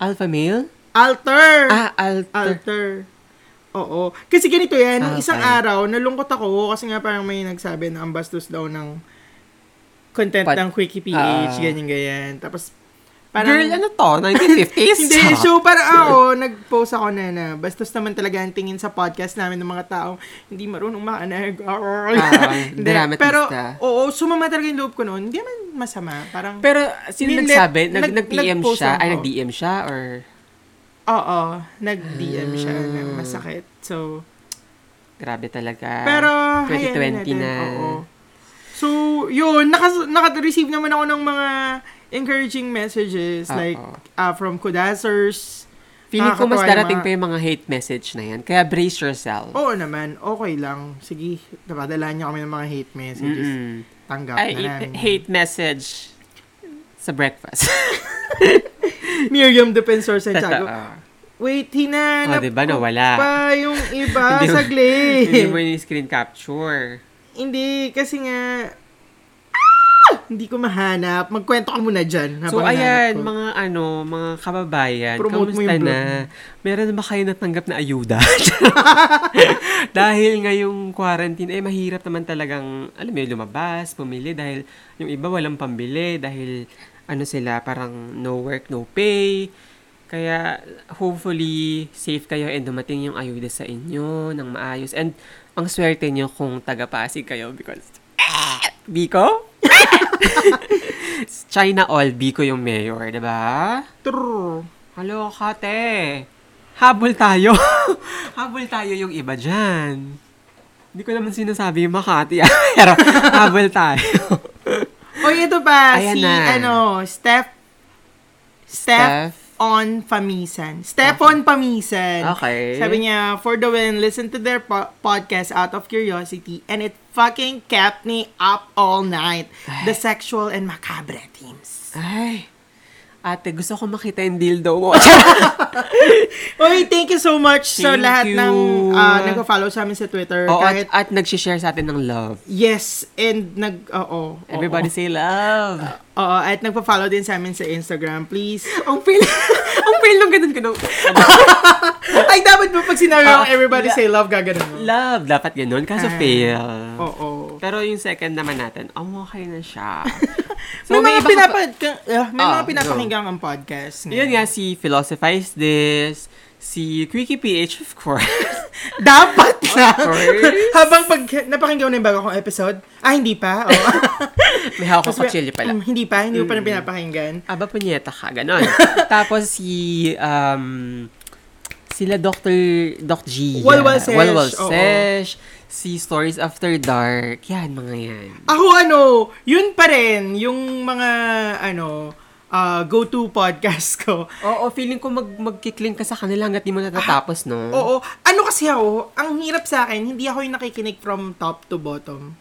alpha male? Alter. Oo. Kasi ganito yan. Nung isang araw, nalungkot ako kasi nga parang may nagsabi na ang bastos daw ng content ng Quickie PH, ganyan. Tapos, parang, girl, 1950s? Hindi, so parang nag-post ako na bastos naman talaga ang tingin sa podcast namin ng mga tao, hindi marunong maanag. Dramatista. Pero, sumama talaga yung loob ko noon. Hindi naman masama. Parang, pero, sino nagsabi? Nag-DM siya? Ay, nag-DM siya? Or? Oo, nag-DM siya. Masakit. So, Grabe talaga. Pero, 2020 na. So, yun, naka-receive naman ako ng mga encouraging messages from Kudasers. Feeling ko mas darating pa yung mga hate message na yan. Kaya brace yourself. Oo naman. Okay lang. Sige, napadalaan niyo kami ng mga hate messages. Mm-hmm. Tanggap na namin. Hate message sa breakfast. Miriam Defensor Santiago. Wait, hinanap diba, nawala pa yung iba. Saglit. Hindi mo yung screen capture. Hindi, kasi nga... Hindi ko mahanap. Magkwento ka muna dyan. So, ayan, mga kababayan. Promote kamusta na? Meron ba kayo natanggap na ayuda? Dahil ngayong quarantine, mahirap naman talagang, alam mo, lumabas, pumili. Dahil yung iba walang pambili. Dahil, sila, parang no work, no pay. Kaya, hopefully, safe kayo and dumating yung ayuda sa inyo ng maayos. And, ang swerte nyo kung taga-Pasig kayo because... Biko? China all, Biko yung mayor, diba? True. Kaloka, te. Habol tayo. Habol tayo yung iba dyan. Hindi ko naman sinasabi yung Makati. Pero, habol tayo. Ito pa, ayan si, na. Steph on Pamisen. Stefan Pamisen. Okay. Sabi niya, for the win, listen to their podcast out of curiosity and it fucking kept me up all night. Ay. The sexual and macabre themes. Ay. Ate, gusto ko makita yung dildo mo. Oy, thank you so much sa lahat ng nag-follow sa amin sa Twitter. Oo, kahit... at nag-share sa atin ng love. Yes, and everybody say love. At nagpa-follow din sa amin sa Instagram, please. Ang feel nung ganun ko. Ay, dapat mo pag sinabi yung everybody say love, gaganon mo. Love, dapat ganun. Kaso fail. Pero yung second naman natin, okay na siya. So, may mga pinapakinggan ang podcast. Ngayon. Yun nga, si Philosophize This, si Quickie PH, of course. Dapat na! Of course. Habang napakinggan mo na yung bago kong episode, hindi pa. May hawak ko chili pala. Hindi ko pa na pinapakinggan. Aba, punyeta ka, ganon. Tapos si... sila Dr. G. Walwal Sesh. Si Stories After Dark. Yan, mga yan. Ako, yun pa rin. Yung mga, go-to podcast ko. Oo, feeling ko magkikling ka sa kanila hanggat di mo natatapos, no? Oo. Kasi ako, ang hirap sa akin, hindi ako yung nakikinig from top to bottom.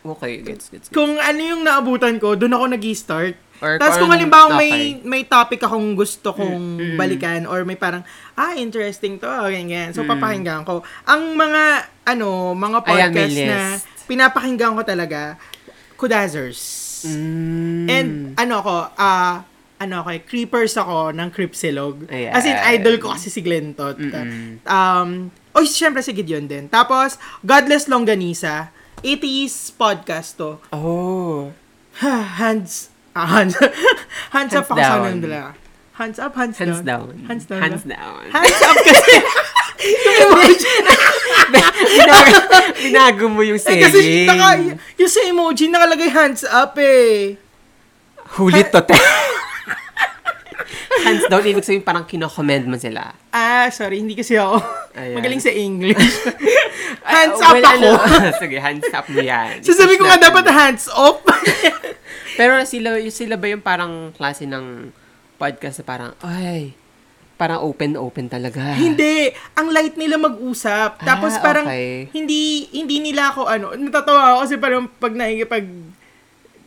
Okay. Gets. Kung yung naabutan ko, doon ako nag-start. Tapos kung halimbawa may topic akong gusto kong balikan or may parang, interesting to, ganyan. So, papakinggan ko. Ang mga, mga podcast na pinapakinggan ko talaga, Kudazers. And, Creepers ako ng Cripsilog. Ayan. As in, idol ko kasi si Glentot. Siyempre si Gideon din. Tapos, Godless Longganisa. 80s podcast to. Oh. Hands up kasi. Binago mo yung saying. Kasi yung sa emoji nakalagay hands up Hulit to te. Hands down, ibig sabihin parang kinocommend mo sila. Sorry, hindi kasi ako. Ayan. Magaling sa English. Hands up ako. Sige, hands up mo yan. Sasabi ko nga dapat hands up. Pero sila ba yung parang klase ng podcast na parang, parang open talaga? Hindi. Ang light nila mag-usap. Tapos parang, hindi nila ako, natatawa ako kasi parang pag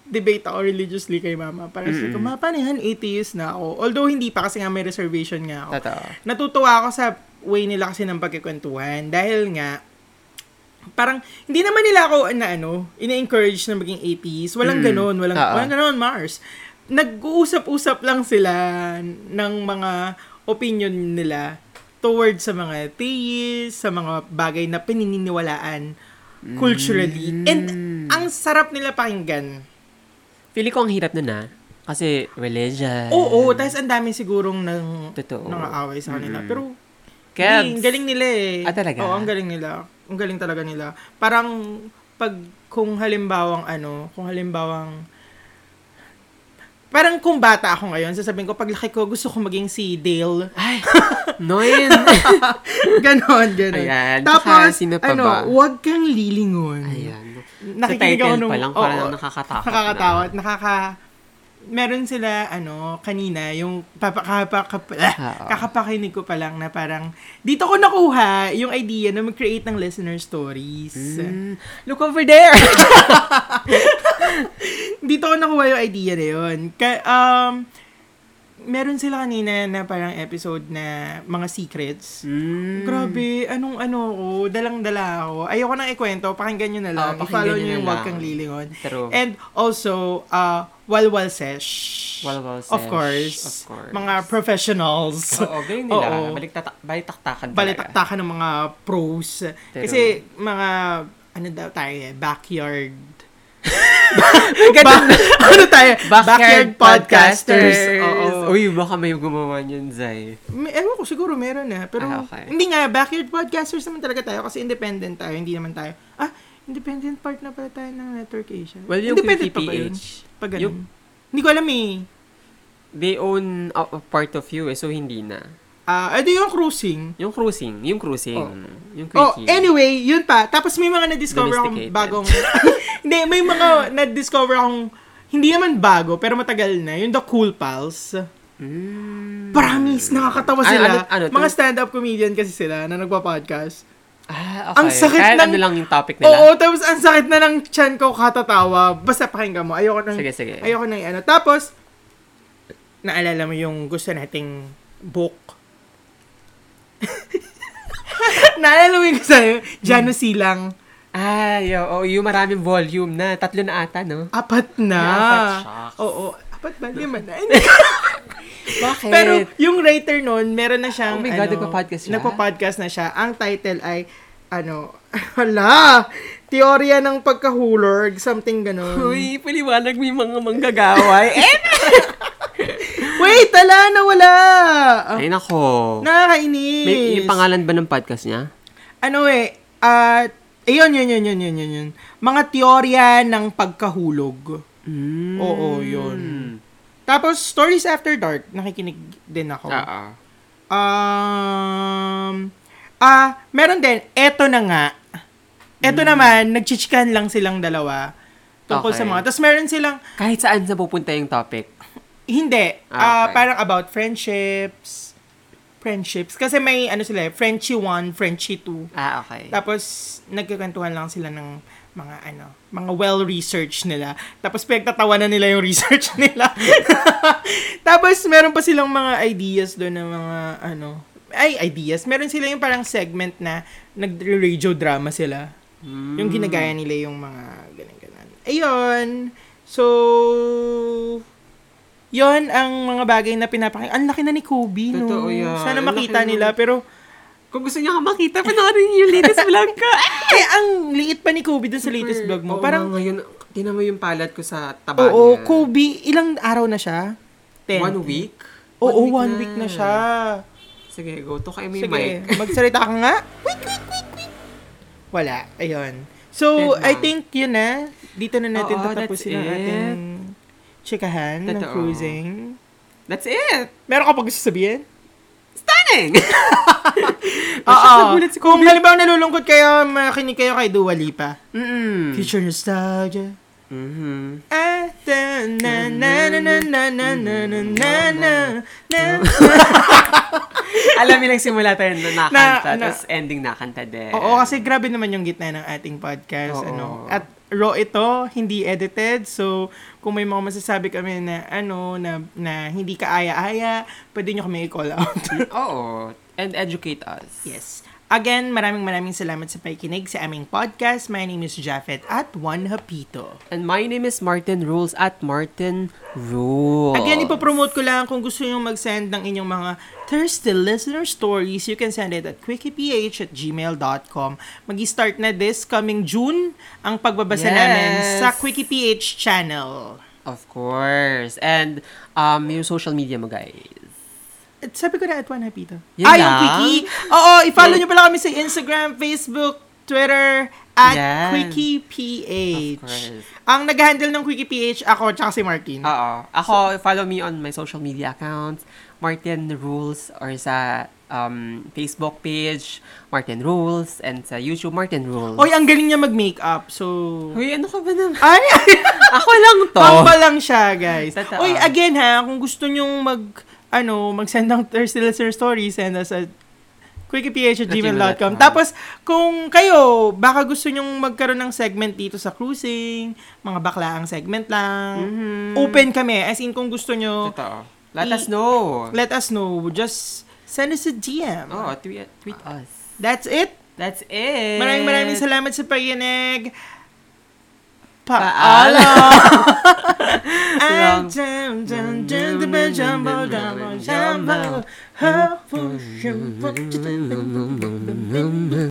debate ako religiously kay mama. Parang sabi ko, mapanihan, atheist na ako. Although hindi pa kasi nga may reservation nga ako. Totoo. Natutuwa ako sa way nila kasi ng pagkikwentuhan. Dahil nga, parang, hindi naman nila ako ina-encourage na maging atheist. Walang ganun. Walang ganun, Mars. Nag-uusap-usap lang sila ng mga opinion nila towards sa mga atheists, sa mga bagay na pininiwalaan culturally. And, ang sarap nila pakinggan. Feeling ko ang hirap nun kasi religion. Oo, tapos ang dami sigurong nang-aaway sa kanila. Pero, ang galing nila talaga? Oo, ang galing nila. Ang galing talaga nila. Parang, kung halimbawang Parang kung bata ako ngayon, sasabihin ko, paglaki ko, gusto ko maging si Dale. Ay, noin. ganon. Ayan. Tapos, wag kang lilingon. Ayan. Nakikinig ako nung... Sa title pa lang, parang nakakatakot. Nakakatakot. Meron sila, kanina, yung kakapakinig ko pa lang na parang, dito ko nakuha yung idea na mag-create ng listener stories. Mm. Look over there! Dito ko nakuha yung idea na yun. Meron sila kanina na parang episode na mga secrets. Mm. Grabe, ko, dalang-dala ako. Ayoko nang ikwento, pakinggan nyo na lang. I-follow nyo yung Wag Kang Lilingon. True. And also, Walwal Sesh. Walwal Sesh. Of course. Mga professionals. Oo, ganyan nila. Oo. Balitaktakan. Balitaktakan ng mga pros. Pero, kasi mga, backyard. Backyard podcasters. Oo. Uy, baka may gumawa niyan, Zay. Ewan ko, siguro meron na. Pero, hindi nga, backyard podcasters naman talaga tayo kasi independent tayo. Hindi naman tayo, independent part na pala tayo ng Network Asia. Well, yung Quickie PH. Hindi ko alam eh. They own a part of you eh, so hindi na. Yung Cruising. Yung Cruising. Anyway, yun pa. Tapos may mga na-discover akong bagong... Hindi, may mga na-discover akong... Hindi naman bago, pero matagal na. Yung The Cool Pals. Mm. Promise, nakakatawa sila. Mga stand-up comedian kasi sila na nagpa-podcast. Okay. Ang sakit kahit ng... lang yung topic nila. Oo, tapos ang sakit na ng tiyan ko katatawa. Basta pakinggan mo. Sige. Ayoko nang ano. Tapos, naalala mo yung gusto nating book. Naalala mo yung gusto natin? Jano Silang. Yung maraming volume na. 3 na ata, no? 4 na. 4 apat ba? 5 na. Bakit? Pero yung writer nun, meron na siyang, nagpa-podcast siya? Nagpa-podcast na siya. Ang title ay, Teorya ng Pagkahulog, something ganun. Uy, paliwanag mo yung mga manggagaway. Wait, nawala! Ay, nako. Nakakainis. May pangalan ba ng podcast niya? Yun. Mga Teorya ng Pagkahulog. Mm. Oo, yun. Tapos, Stories After Dark, nakikinig din ako. Meron din, eto na nga. Eto naman, nagchichikan lang silang dalawa. Tungkol sa mga. Tapos meron silang... Kahit saan sa pupunta yung topic? Hindi. Parang about friendships. Kasi may, Frenchie 1, Frenchie 2. Tapos, nagkikwentuhan lang sila ng mga well-researched nila. Tapos, pagtatawanan nila yung research nila. Tapos, meron pa silang mga ideas doon na ideas. Meron sila yung parang segment na nag-radio drama sila. Mm. Yung ginagaya nila yung mga ganun-ganun. Ayun. So, yon ang mga bagay na pinapakita. Ang laki na ni Kobe, no? Totoo yan. Sana makita nila, pero... Kung gusto niya ka makita, panoorin yung latest vlog ka. Ang liit pa ni Kobe dun sa latest vlog mo. Parang ngayon, tinan mo yung palad ko sa taba niya. Kobe, ilang araw na siya? 10. 1 week? One week na siya. Sige, go to kay may mic. Magsalita ka nga. Wik. Wala. Ayun. So, I think yun na. Dito na natin tatapusin ang ating chikahan ng Cruising. That's it. Meron ka pag gusto sabihin? Stunning! Si kung halimbawa nalulungkot kayo, makinig kayo kay Dua Lipa. Mm-hmm. Future nostalgia. Mm-hmm. Alam nilang simula tayo na nakanta, tapos ending nakanta din. Oo, kasi grabe naman yung gitna ng ating podcast. At raw ito, hindi edited. So, kung may mga masasabi kami na hindi kaaya-aya, pwede nyo kami i-call out. Oo. And educate us. Yes. Again, maraming salamat sa pakikinig sa aming podcast. My name is Japheth at Juan Hapito. And my name is Martin Rules at Martin Rules. Again, ipopromote ko lang kung gusto nyo mag-send ng inyong mga thirsty listener stories, you can send it at quickieph@gmail.com. Mag-start na this coming June ang pagbabasa namin sa Quickie PH channel. Of course. And yung social media mo, guys. Sabi ko na at Juan Hapito. Yung Quickie. Oo, i-follow nyo pala kami sa Instagram, Facebook, Twitter, at yes. Quickie PH. Of course. Ang nag-handle ng Quickie PH, ako, tsaka si Martin. Oo. Ako, so, follow me on my social media accounts, Martin Rules, or sa Facebook page, Martin Rules, and sa YouTube, Martin Rules. Oy, ang galing niya mag-makeup, so... Uy, ano ka ba naman? Ay! Ako lang to. Pampa lang siya, guys. Totoo. Oy, again ha, kung gusto nyong mag-send ng Thirsty Listener Stories, send us a quickieph@gmail.com. Tapos, kung kayo, baka gusto nyong magkaroon ng segment dito sa Cruising, mga baklaang segment lang, open kami. As in, kung gusto nyo, totoo. Let us know. Just send us a DM. Oh, tweet us. That's it. Maraming salamat sa pag-inig. Paalam! Ang jam,